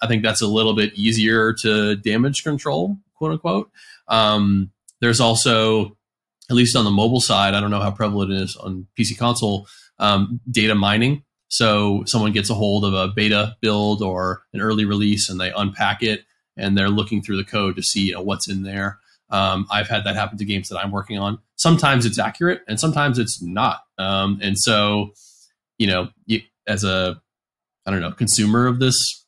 I think that's a little bit easier to damage control, quote unquote. Um, there's also, at least on the mobile side, I don't know how prevalent it is on P C console, um, data mining. So someone gets a hold of a beta build or an early release and they unpack it and they're looking through the code to see, you know, what's in there. Um, I've had that happen to games that I'm working on. Sometimes it's accurate and sometimes it's not. Um, and so, you know, you, as a, I don't know, consumer of this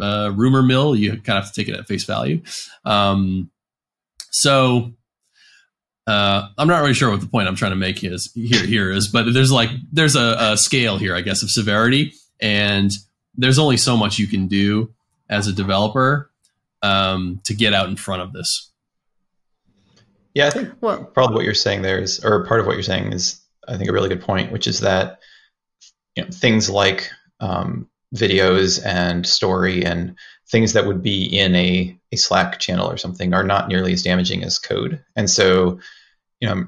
uh, rumor mill, you kind of have to take it at face value. Um, So uh, I'm not really sure what the point I'm trying to make is here, here is, but there's like there's a, a scale here, I guess, of severity. And there's only so much you can do as a developer um, to get out in front of this. Yeah, I think well, probably what you're saying there is, or part of what you're saying is I think, a really good point, which is that you know, things like um, videos and story and things that would be in a, a Slack channel or something are not nearly as damaging as code. And so, you know,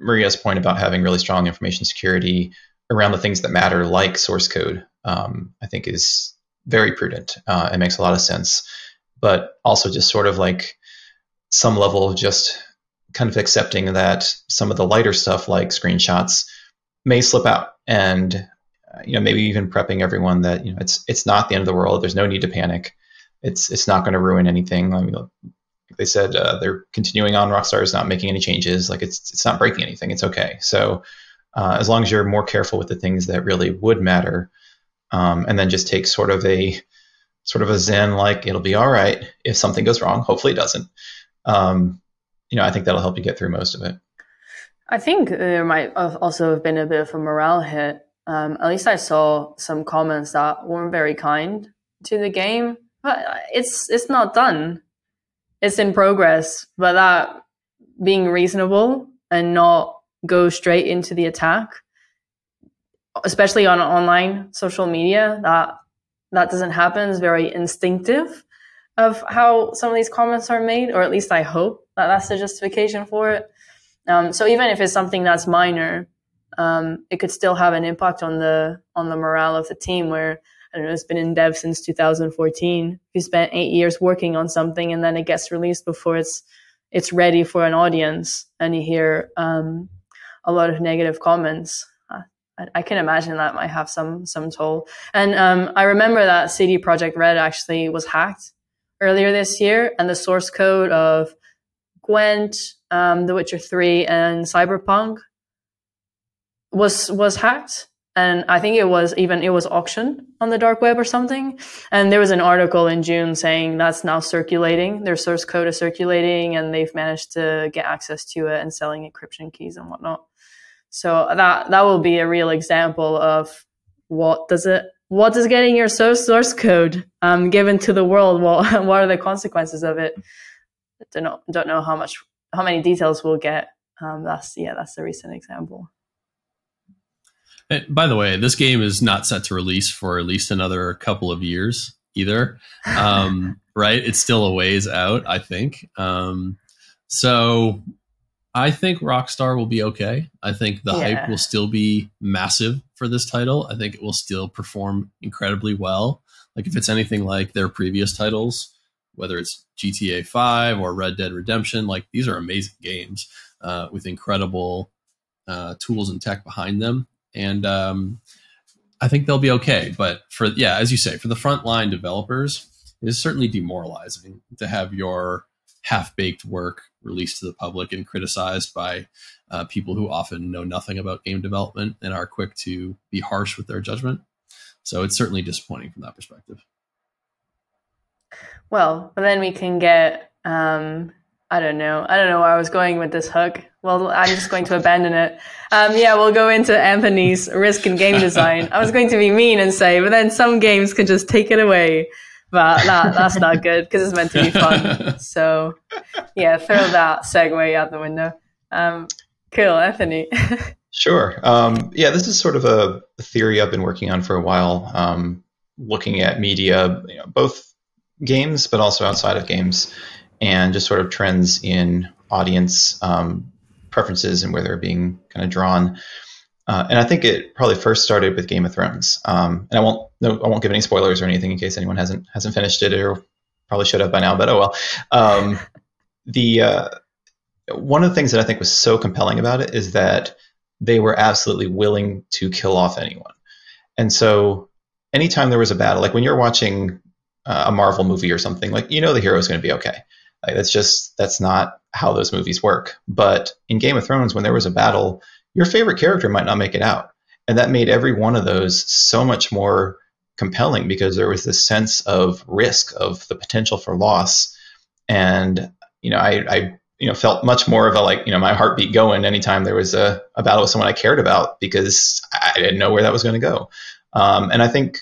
Maria's point about having really strong information security around the things that matter, like source code, um, I think is very prudent. Uh, it makes a lot of sense, but also just sort of like some level of just kind of accepting that some of the lighter stuff like screenshots may slip out, and you know, maybe even prepping everyone that, you know, it's it's not the end of the world. There's no need to panic. It's it's not going to ruin anything. I mean, like they said, uh, they're continuing on. Rockstar is not making any changes. Like it's it's not breaking anything. It's okay. So uh, as long as you're more careful with the things that really would matter, um, and then just take sort of a sort of a zen, like it'll be all right if something goes wrong. Hopefully it doesn't. Um, you know, I think that'll help you get through most of it. I think there might also have been a bit of a morale hit. Um, at least I saw some comments that weren't very kind to the game. But it's it's not done. It's in progress. But that being reasonable and not go straight into the attack, especially on online social media, that that doesn't happen. It's very instinctive of how some of these comments are made, or at least I hope that that's the justification for it. Um, so even if it's something that's minor, Um, it could still have an impact on the on the morale of the team, where, I don't know, it's been in dev since two thousand fourteen. You spent eight years working on something, and then it gets released before it's it's ready for an audience, and you hear um, a lot of negative comments. I, I can imagine that might have some some toll. And um, I remember that C D Projekt Red actually was hacked earlier this year, and the source code of Gwent, um, The Witcher three, and Cyberpunk was was hacked, and I think it was even it was auctioned on the dark web or something. And there was an article in June saying that's now circulating. Their source code is circulating, and they've managed to get access to it and selling encryption keys and whatnot. So that that will be a real example of what does it what does getting your source source code um, given to the world? What what are the consequences of it? I don't know, don't know how much how many details we'll get. Um, that's yeah, that's a recent example. By the way, this game is not set to release for at least another couple of years either, um, right? It's still a ways out, I think. Um, so I think Rockstar will be okay. I think the yeah. hype will still be massive for this title. I think it will still perform incredibly well. Like if it's anything like their previous titles, whether it's G T A five or Red Dead Redemption, like these are amazing games uh, with incredible uh, tools and tech behind them. And um, I think they'll be okay. But for, yeah, as you say, for the frontline developers, it is certainly demoralizing to have your half-baked work released to the public and criticized by uh, people who often know nothing about game development and are quick to be harsh with their judgment. So it's certainly disappointing from that perspective. Well, but then we can get... Um... I don't know. I don't know where I was going with this hook. Well, I'm just going to abandon it. Um, yeah, we'll go into Anthony's risk in game design. I was going to be mean and say, but then some games can just take it away. But that, that's not good because it's meant to be fun. So yeah, throw that segue out the window. Um, cool, Anthony. Sure. Um, yeah, this is sort of a theory I've been working on for a while, um, looking at media, you know, both games, but also outside of games, and just sort of trends in audience um, preferences and where they're being kind of drawn. Uh, and I think it probably first started with Game of Thrones. Um, and I won't no, I won't give any spoilers or anything in case anyone hasn't hasn't finished it, or probably should have by now, but oh well. Um, the uh, one of the things that I think was so compelling about it is that they were absolutely willing to kill off anyone. And so anytime there was a battle, like when you're watching uh, a Marvel movie or something, like you know the hero is going to be okay. Like that's just, that's not how those movies work. But in Game of Thrones, when there was a battle, your favorite character might not make it out. And that made every one of those so much more compelling because there was this sense of risk, of the potential for loss. And, you know, I, I you know, felt much more of a, like, you know, my heartbeat going anytime there was a, a battle with someone I cared about because I didn't know where that was going to go. Um, and I think,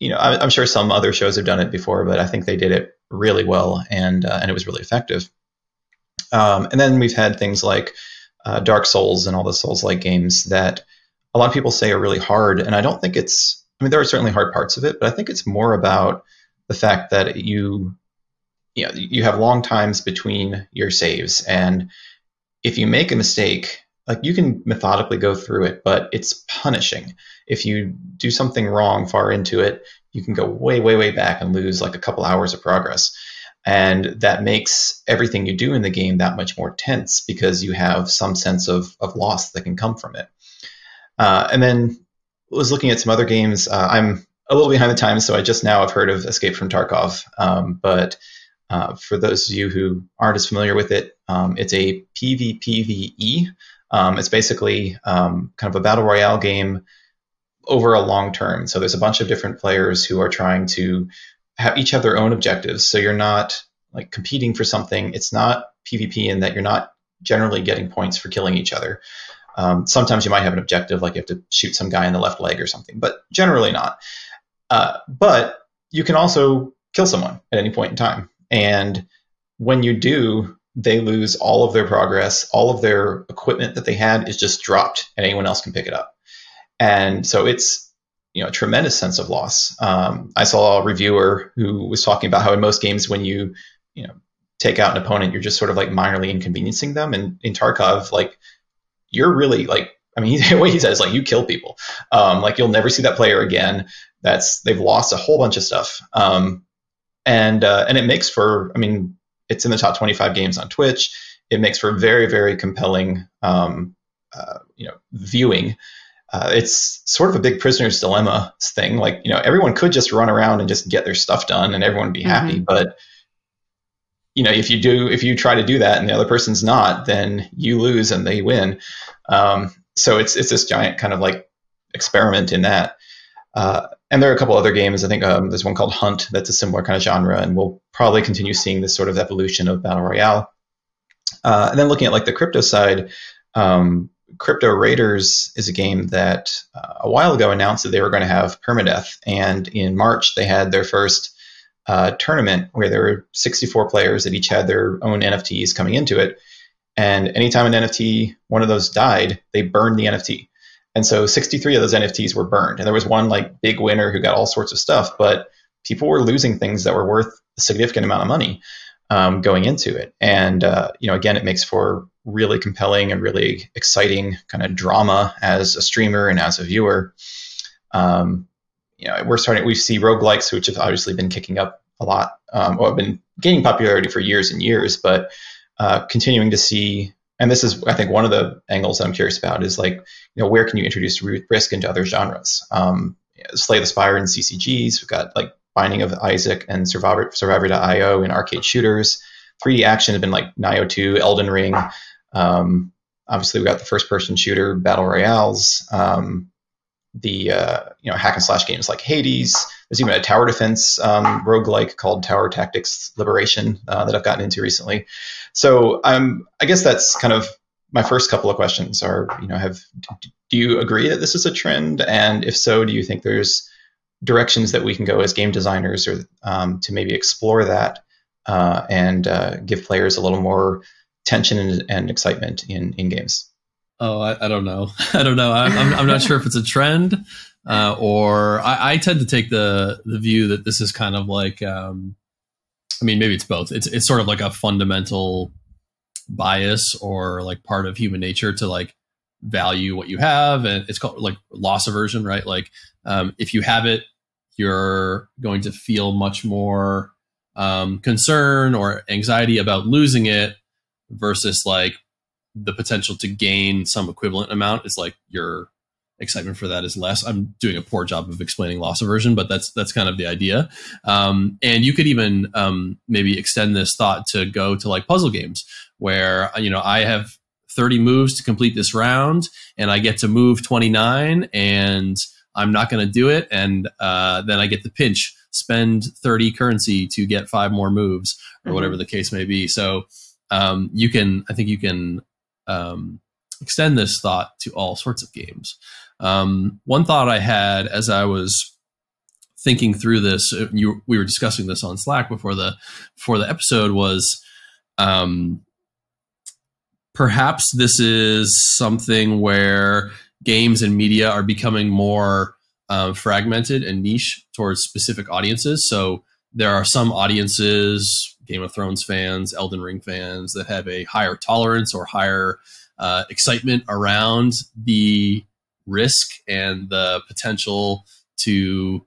you know, I, I'm sure some other shows have done it before, but I think they did it really well, and uh, and it was really effective. Um, and then we've had things like uh, Dark Souls and all the Souls-like games that a lot of people say are really hard. And I don't think it's, I mean, there are certainly hard parts of it, but I think it's more about the fact that you, you know, you have long times between your saves. And if you make a mistake, like you can methodically go through it, but it's punishing. If you do something wrong far into it, you can go way, way, way back and lose like a couple hours of progress. And that makes everything you do in the game that much more tense because you have some sense of, of loss that can come from it. Uh, and then I was looking at some other games. Uh, I'm a little behind the times, so I just now have heard of Escape from Tarkov. Um, but uh, for those of you who aren't as familiar with it, um, it's a PvPvE. Um, it's basically um, kind of a battle royale game over a long term. So there's a bunch of different players who are trying to have each have their own objectives. So you're not like competing for something. It's not PvP in that you're not generally getting points for killing each other. Um, sometimes you might have an objective, like you have to shoot some guy in the left leg or something, but generally not. Uh, but you can also kill someone at any point in time. And when you do, they lose all of their progress. All of their equipment that they had is just dropped and anyone else can pick it up. And so it's, you know, a tremendous sense of loss. Um, I saw a reviewer who was talking about how in most games when you, you know, take out an opponent, you're just sort of like minorly inconveniencing them. And in Tarkov, like you're really like, I mean, he, what he says, like you kill people. Um, like you'll never see that player again. That's, they've lost a whole bunch of stuff. Um, and, uh, and it makes for, I mean, it's in the top twenty-five games on Twitch. It makes for very, very compelling, um, uh, you know, viewing. Uh, it's sort of a big prisoner's dilemma thing. Like, you know, everyone could just run around and just get their stuff done and everyone would be happy. Mm-hmm. But, you know, if you do, if you try to do that and the other person's not, then you lose and they win. Um, so it's, it's this giant kind of like experiment in that. Uh, and there are a couple other games. I think um, there's one called Hunt that's a similar kind of genre. And we'll probably continue seeing this sort of evolution of Battle Royale. Uh, and then looking at like the crypto side, um, Crypto Raiders is a game that uh, a while ago announced that they were going to have permadeath, and in March they had their first uh, tournament where there were sixty-four players that each had their own N F Ts coming into it, and anytime an N F T, one of those died, they burned the N F T. And so sixty-three of those N F Ts were burned, and there was one like big winner who got all sorts of stuff, but people were losing things that were worth a significant amount of money um, going into it. And uh, you know, again, it makes for really compelling and really exciting kind of drama as a streamer and as a viewer. Um, you know, we're starting, we see roguelikes, which have obviously been kicking up a lot, um, or have been gaining popularity for years and years, but uh, continuing to see, and this is, I think, one of the angles that I'm curious about is like, you know, where can you introduce risk into other genres? Um, Slay the Spire in C C Gs, we've got like Binding of Isaac and Survivor, Survivor dot I O in arcade shooters. three D action has been like Nioh two, Elden Ring. Um, obviously, we got the first-person shooter battle royales, um, the uh, you know, hack and slash games like Hades. There's even a tower defense um, roguelike called Tower Tactics Liberation uh, that I've gotten into recently. So um, I guess that's kind of my first couple of questions. Are you know, have do you agree that this is a trend? And if so, do you think there's directions that we can go as game designers or um, to maybe explore that uh, and uh, give players a little more tension and, and excitement in, in games? Oh, I, I don't know. I don't know. I'm, I'm, I'm not sure if it's a trend uh, or I, I tend to take the, the view that this is kind of like, um, I mean, maybe it's both. It's it's sort of like a fundamental bias or like part of human nature to like value what you have. And it's called like loss aversion, right? Like um, if you have it, you're going to feel much more um, concern or anxiety about losing it, versus like the potential to gain some equivalent amount is like your excitement for that is less. I'm doing a poor job of explaining loss aversion, but that's that's kind of the idea. Um, and you could even um, maybe extend this thought to go to like puzzle games where, you know, I have thirty moves to complete this round and I get to move twenty-nine and I'm not going to do it. And uh, then I get the pinch, spend thirty currency to get five more moves or mm-hmm. whatever the case may be. So Um, you can, I think you can um, extend this thought to all sorts of games. Um, one thought I had as I was thinking through this, you, we were discussing this on Slack before the before the episode was um, perhaps this is something where games and media are becoming more uh, fragmented and niche towards specific audiences. So there are some audiences, Game of Thrones fans, Elden Ring fans, that have a higher tolerance or higher uh, excitement around the risk and the potential to,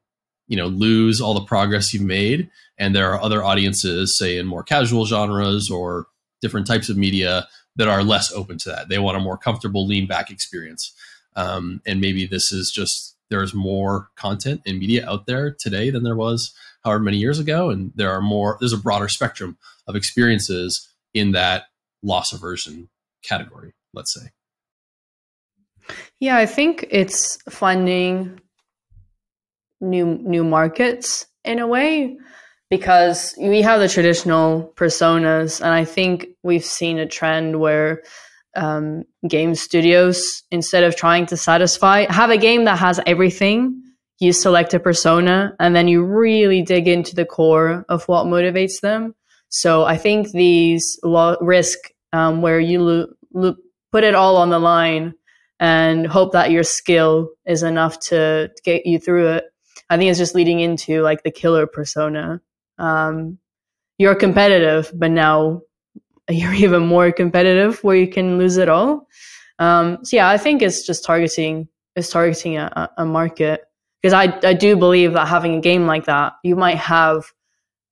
you know, lose all the progress you've made. And there are other audiences, say in more casual genres or different types of media, that are less open to that. They want a more comfortable, lean back experience. Um, and maybe this is just, there's more content and media out there today than there was however many years ago. And there are more, there's a broader spectrum of experiences in that loss aversion category, let's say. Yeah, I think it's finding new new markets in a way, because we have the traditional personas, and I think we've seen a trend where um, game studios, instead of trying to satisfy, have a game that has everything, you select a persona, and then you really dig into the core of what motivates them. So I think these lo- risk um, where you lo- lo- put it all on the line and hope that your skill is enough to get you through it, I think it's just leading into like the killer persona. Um, you're competitive, but now you're even more competitive where you can lose it all. Um, so yeah, I think it's just targeting, it's targeting a, a market, because I, I do believe that having a game like that, you might have,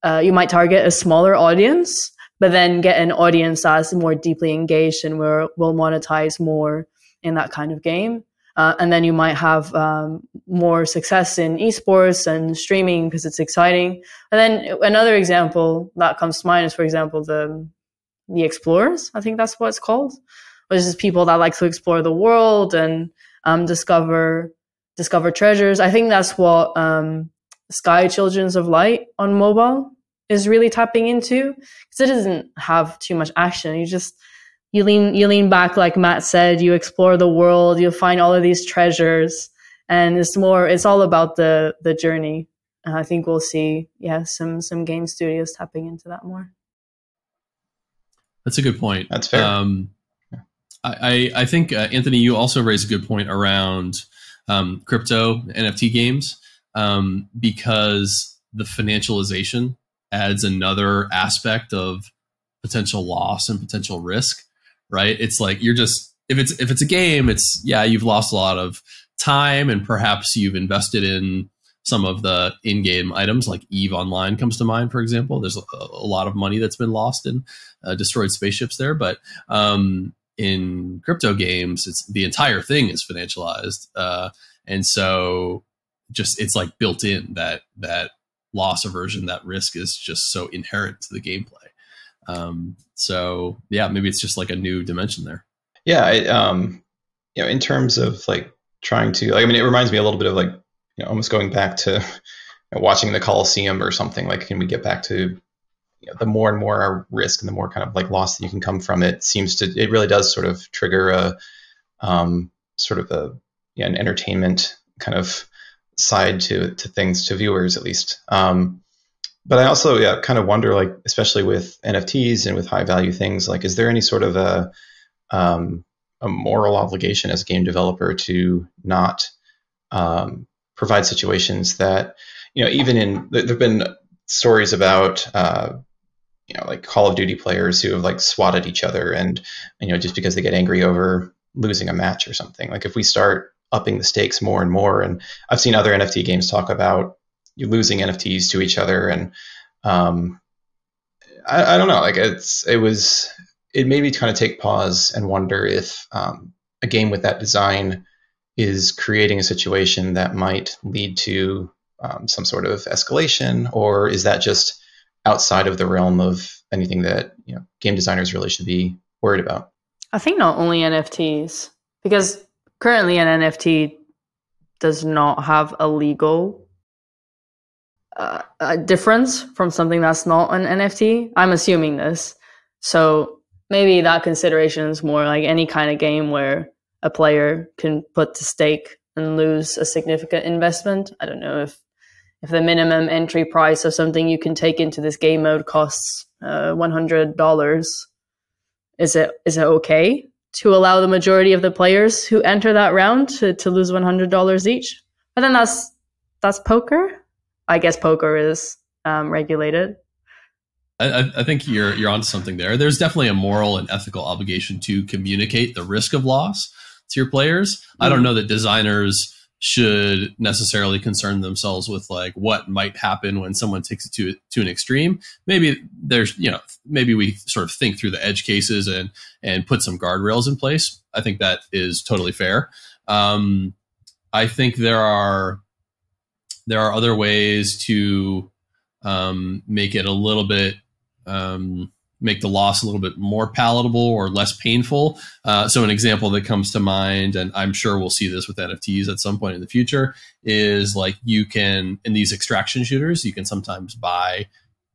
uh, you might target a smaller audience, but then get an audience that's more deeply engaged and will will monetize more in that kind of game. Uh, and then you might have um, more success in esports and streaming because it's exciting. And then another example that comes to mind is, for example, the the explorers. I think that's what it's called, which is people that like to explore the world and um, discover discover treasures. I think that's what um, Sky Children's of Light on mobile is really tapping into, because it doesn't have too much action. You just You lean, you lean back, like Matt said. You explore the world. You'll find all of these treasures, and it's more. It's all about the the journey. And I think we'll see, yeah, some some game studios tapping into that more. That's a good point. That's fair. Um, I I think uh, Anthony, you also raised a good point around um, crypto N F T games, um, because the financialization adds another aspect of potential loss and potential risk. Right? It's like, you're just, if it's if it's a game, it's, yeah, you've lost a lot of time, and perhaps you've invested in some of the in-game items, like EVE Online comes to mind, for example. There's a, a lot of money that's been lost in uh, destroyed spaceships there. But um, in crypto games, it's the entire thing is financialized, uh, and so just it's like built in that that loss aversion, that risk is just so inherent to the gameplay. Um, so yeah, maybe it's just like a new dimension there. Yeah. I, um, you know, in terms of like trying to, like, I mean, it reminds me a little bit of like, you know, almost going back to, you know, watching the Coliseum or something. Like, can we get back to, you know, the more and more our risk and the more kind of like loss that you can come from it seems to, it really does sort of trigger a, um, sort of a, yeah, an entertainment kind of side to, to things, to viewers at least. Um, But I also yeah, kind of wonder, like, especially with N F Ts and with high value things, like, is there any sort of a, um, a moral obligation as a game developer to not um, provide situations that, you know, even in, there have been stories about, uh, you know, like Call of Duty players who have like swatted each other and, you know, just because they get angry over losing a match or something. Like, if we start upping the stakes more and more, and I've seen other N F T games talk about you're losing N F Ts to each other. And um, I, I don't know, like it's, it was, it made me kind of take pause and wonder if um, a game with that design is creating a situation that might lead to um, some sort of escalation, or is that just outside of the realm of anything that, you know, game designers really should be worried about? I think not only N F Ts, because currently an N F T does not have a legal Uh, a difference from something that's not an N F T. I'm assuming this. So maybe that consideration is more like any kind of game where a player can put to stake and lose a significant investment. I don't know if, if the minimum entry price of something you can take into this game mode costs uh, one hundred dollars. is it is it okay to allow the majority of the players who enter that round to, to lose one hundred dollars each? But then that's that's poker. I guess poker is um, regulated. I, I think you're you're onto something there. There's definitely a moral and ethical obligation to communicate the risk of loss to your players. Mm-hmm. I don't know that designers should necessarily concern themselves with like what might happen when someone takes it to to an extreme. Maybe there's, you know, maybe we sort of think through the edge cases and and put some guardrails in place. I think that is totally fair. Um, I think there are there are other ways to um, make it a little bit. Um, make the loss a little bit more palatable or less painful. Uh, so an example that comes to mind, and I'm sure we'll see this with N F Ts at some point in the future, is like you can, in these extraction shooters, you can sometimes buy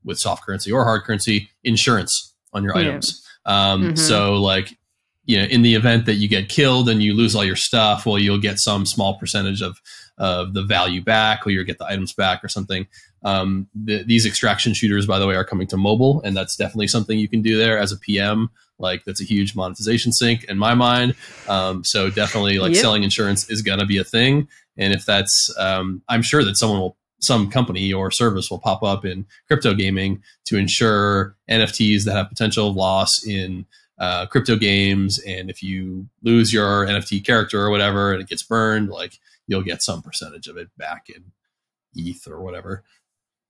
with soft currency or hard currency insurance on your yeah. items. Um, mm-hmm. So like, you know, in the event that you get killed and you lose all your stuff, well, you'll get some small percentage of, of the value back, or you'll get the items back or something. Um, the, these extraction shooters, by the way, are coming to mobile, and that's definitely something you can do there as a P M. Like, that's a huge monetization sink in my mind. Um, so definitely like yep. selling insurance is going to be a thing. And if that's, um, I'm sure that someone will, some company or service will pop up in crypto gaming to ensure N F Ts that have potential loss in, uh, crypto games. And if you lose your N F T character or whatever, and it gets burned, like you'll get some percentage of it back in E T H or whatever.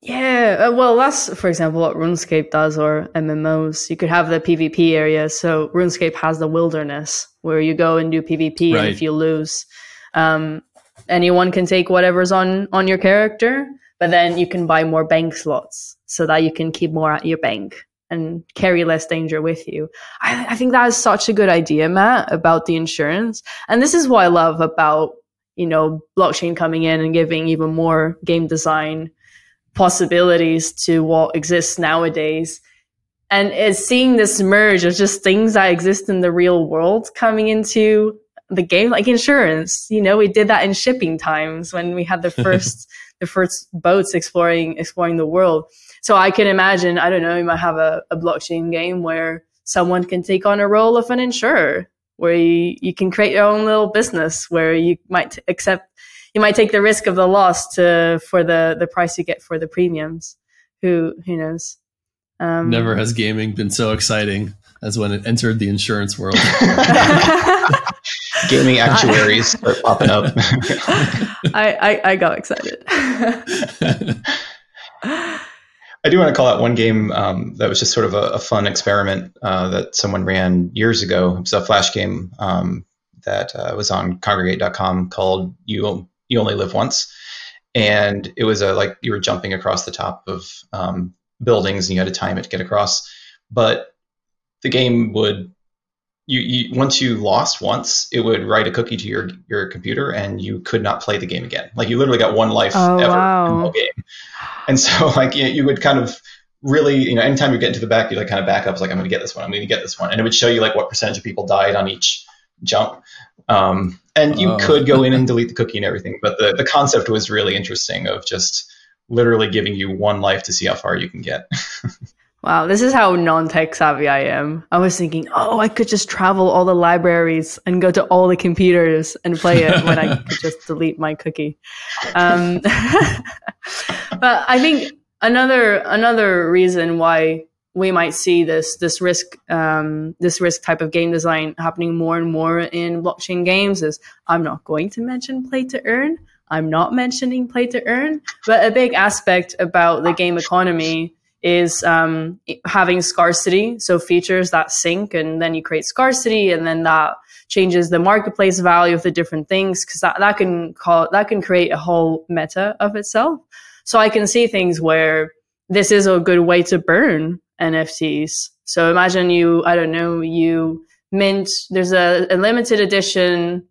Yeah, well, that's, for example, what RuneScape does, or M M Os. You could have the PvP area. So RuneScape has the wilderness where you go and do PvP, right. And if you lose, um, anyone can take whatever's on, on your character, but then you can buy more bank slots so that you can keep more at your bank and carry less danger with you. I, I think that is such a good idea, Matt, about the insurance. And this is what I love about, you know, blockchain coming in and giving even more game design possibilities to what exists nowadays, and it's seeing this merge of just things that exist in the real world coming into the game, like insurance. You know, we did that in shipping times when we had the first the first boats exploring exploring the world. So I can imagine, I don't know, you might have a, a blockchain game where someone can take on a role of an insurer, where you, you can create your own little business, where you might accept You might take the risk of the loss to for the, the price you get for the premiums. Who who knows? Um, Never has gaming been so exciting as when it entered the insurance world. Gaming actuaries start popping up. I, I, I got excited. I do want to call out one game um, that was just sort of a, a fun experiment uh, that someone ran years ago. It was a Flash game um, that uh, was on congregate dot com called You You Only Live Once. And it was a, like you were jumping across the top of um, buildings and you had to time it to get across. But the game would, you, you once you lost once, it would write a cookie to your, your computer and you could not play the game again. Like you literally got one life oh, ever wow. in the whole game. And so like you, you would kind of really, you know, anytime you get into the back, you like kind of back up. It's like, I'm going to get this one. I'm going to get this one. And it would show you like what percentage of people died on each jump. Um, and you oh. could go in and delete the cookie and everything, but the, the concept was really interesting of just literally giving you one life to see how far you can get. Wow, this is how non-tech savvy I am. I was thinking, oh, I could just travel all the libraries and go to all the computers and play it when I could just delete my cookie. Um, but I think another another reason why we might see this this risk um, this risk type of game design happening more and more in blockchain games is, I'm not going to mention play to earn. I'm not mentioning play to earn. But a big aspect about the game economy is um, having scarcity. So features that sync, and then you create scarcity, and then that changes the marketplace value of the different things, because that, that can call that can create a whole meta of itself. So I can see things where this is a good way to burn N F Ts. So imagine you, I don't know, you mint, there's a, a limited edition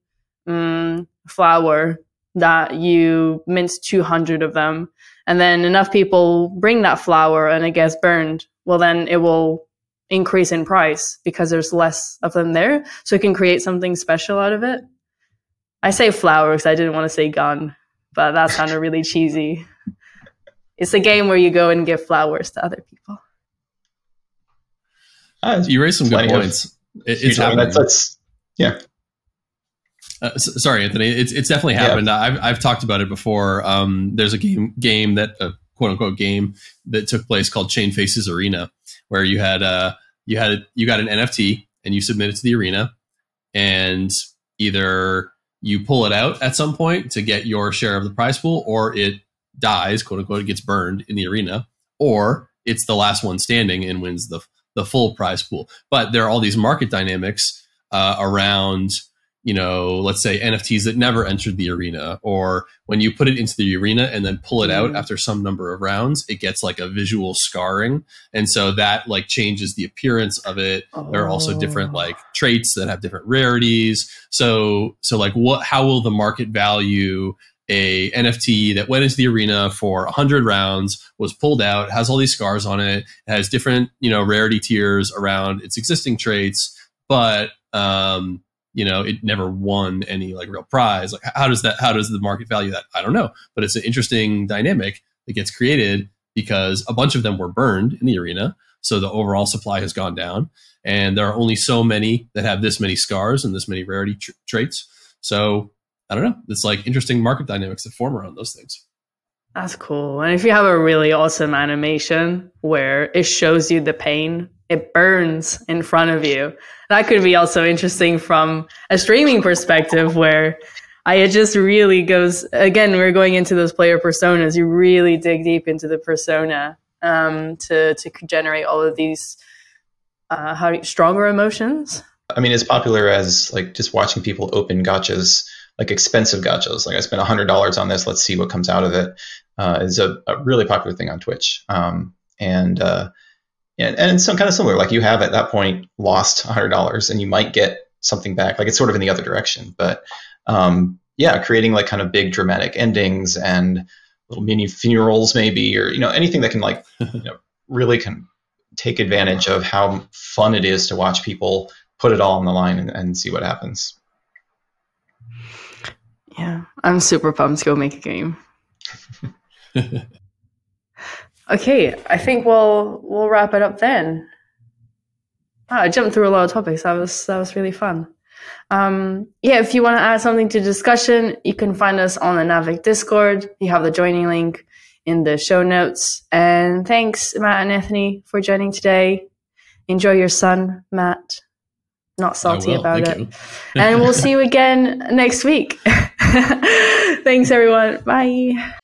um, flower that you mint two hundred of them. And then enough people bring that flower and it gets burned. Well, then it will increase in price because there's less of them there. So it can create something special out of it. I say flower because I didn't want to say gun, but that sounded really cheesy. It's a game where you go and give flowers to other people. Uh, you raised some good points. It, it's happening. That's, that's, yeah. Uh, sorry, Anthony. It's it's definitely happened. Yeah. I've I've talked about it before. Um, there's a game game that a quote unquote game that took place called Chain Faces Arena, where you had uh you had you got an N F T and you submit it to the arena, and either you pull it out at some point to get your share of the prize pool, or it dies, quote unquote, it gets burned in the arena, or it's the last one standing and wins the the full prize pool. But there are all these market dynamics uh, around. You know, let's say N F Ts that never entered the arena, or when you put it into the arena and then pull it out after some number of rounds, it gets like a visual scarring. And so that like changes the appearance of it. Oh. There are also different like traits that have different rarities. So, so like what, how will the market value a N F T that went into the arena for a hundred rounds, was pulled out, has all these scars on it, has different, you know, rarity tiers around its existing traits, but, um, you know, it never won any like real prize. Like, how does that, how does the market value that? I don't know, but it's an interesting dynamic that gets created because a bunch of them were burned in the arena. So the overall supply has gone down, and there are only so many that have this many scars and this many rarity tra- traits. So I don't know. It's like interesting market dynamics that form around those things. That's cool. And if you have a really awesome animation where it shows you the pain, it burns in front of you. That could be also interesting from a streaming perspective where I, it just really goes, again, we're going into those player personas. You really dig deep into the persona um, to, to generate all of these uh, how, stronger emotions. I mean, as popular as like just watching people open gachas, like expensive gachas, like I spent one hundred dollars on this, let's see what comes out of it, uh, is a, a really popular thing on Twitch. Um, and, uh, And, and it's some kind of similar, like you have at that point lost one hundred dollars and you might get something back. Like it's sort of in the other direction. But um, yeah, creating like kind of big dramatic endings and little mini funerals maybe, or, you know, anything that can like, you know, really can take advantage of how fun it is to watch people put it all on the line and, and see what happens. Yeah, I'm super pumped to go make a game. Okay, I think we'll we'll wrap it up then. Wow, I jumped through a lot of topics. That was that was really fun. Um, yeah, if you want to add something to discussion, you can find us on the Naavik Discord. You have the joining link in the show notes. And thanks, Matt and Anthony, for joining today. Enjoy your sun, Matt. Not salty about Thank it. And we'll see you again next week. Thanks, everyone. Bye.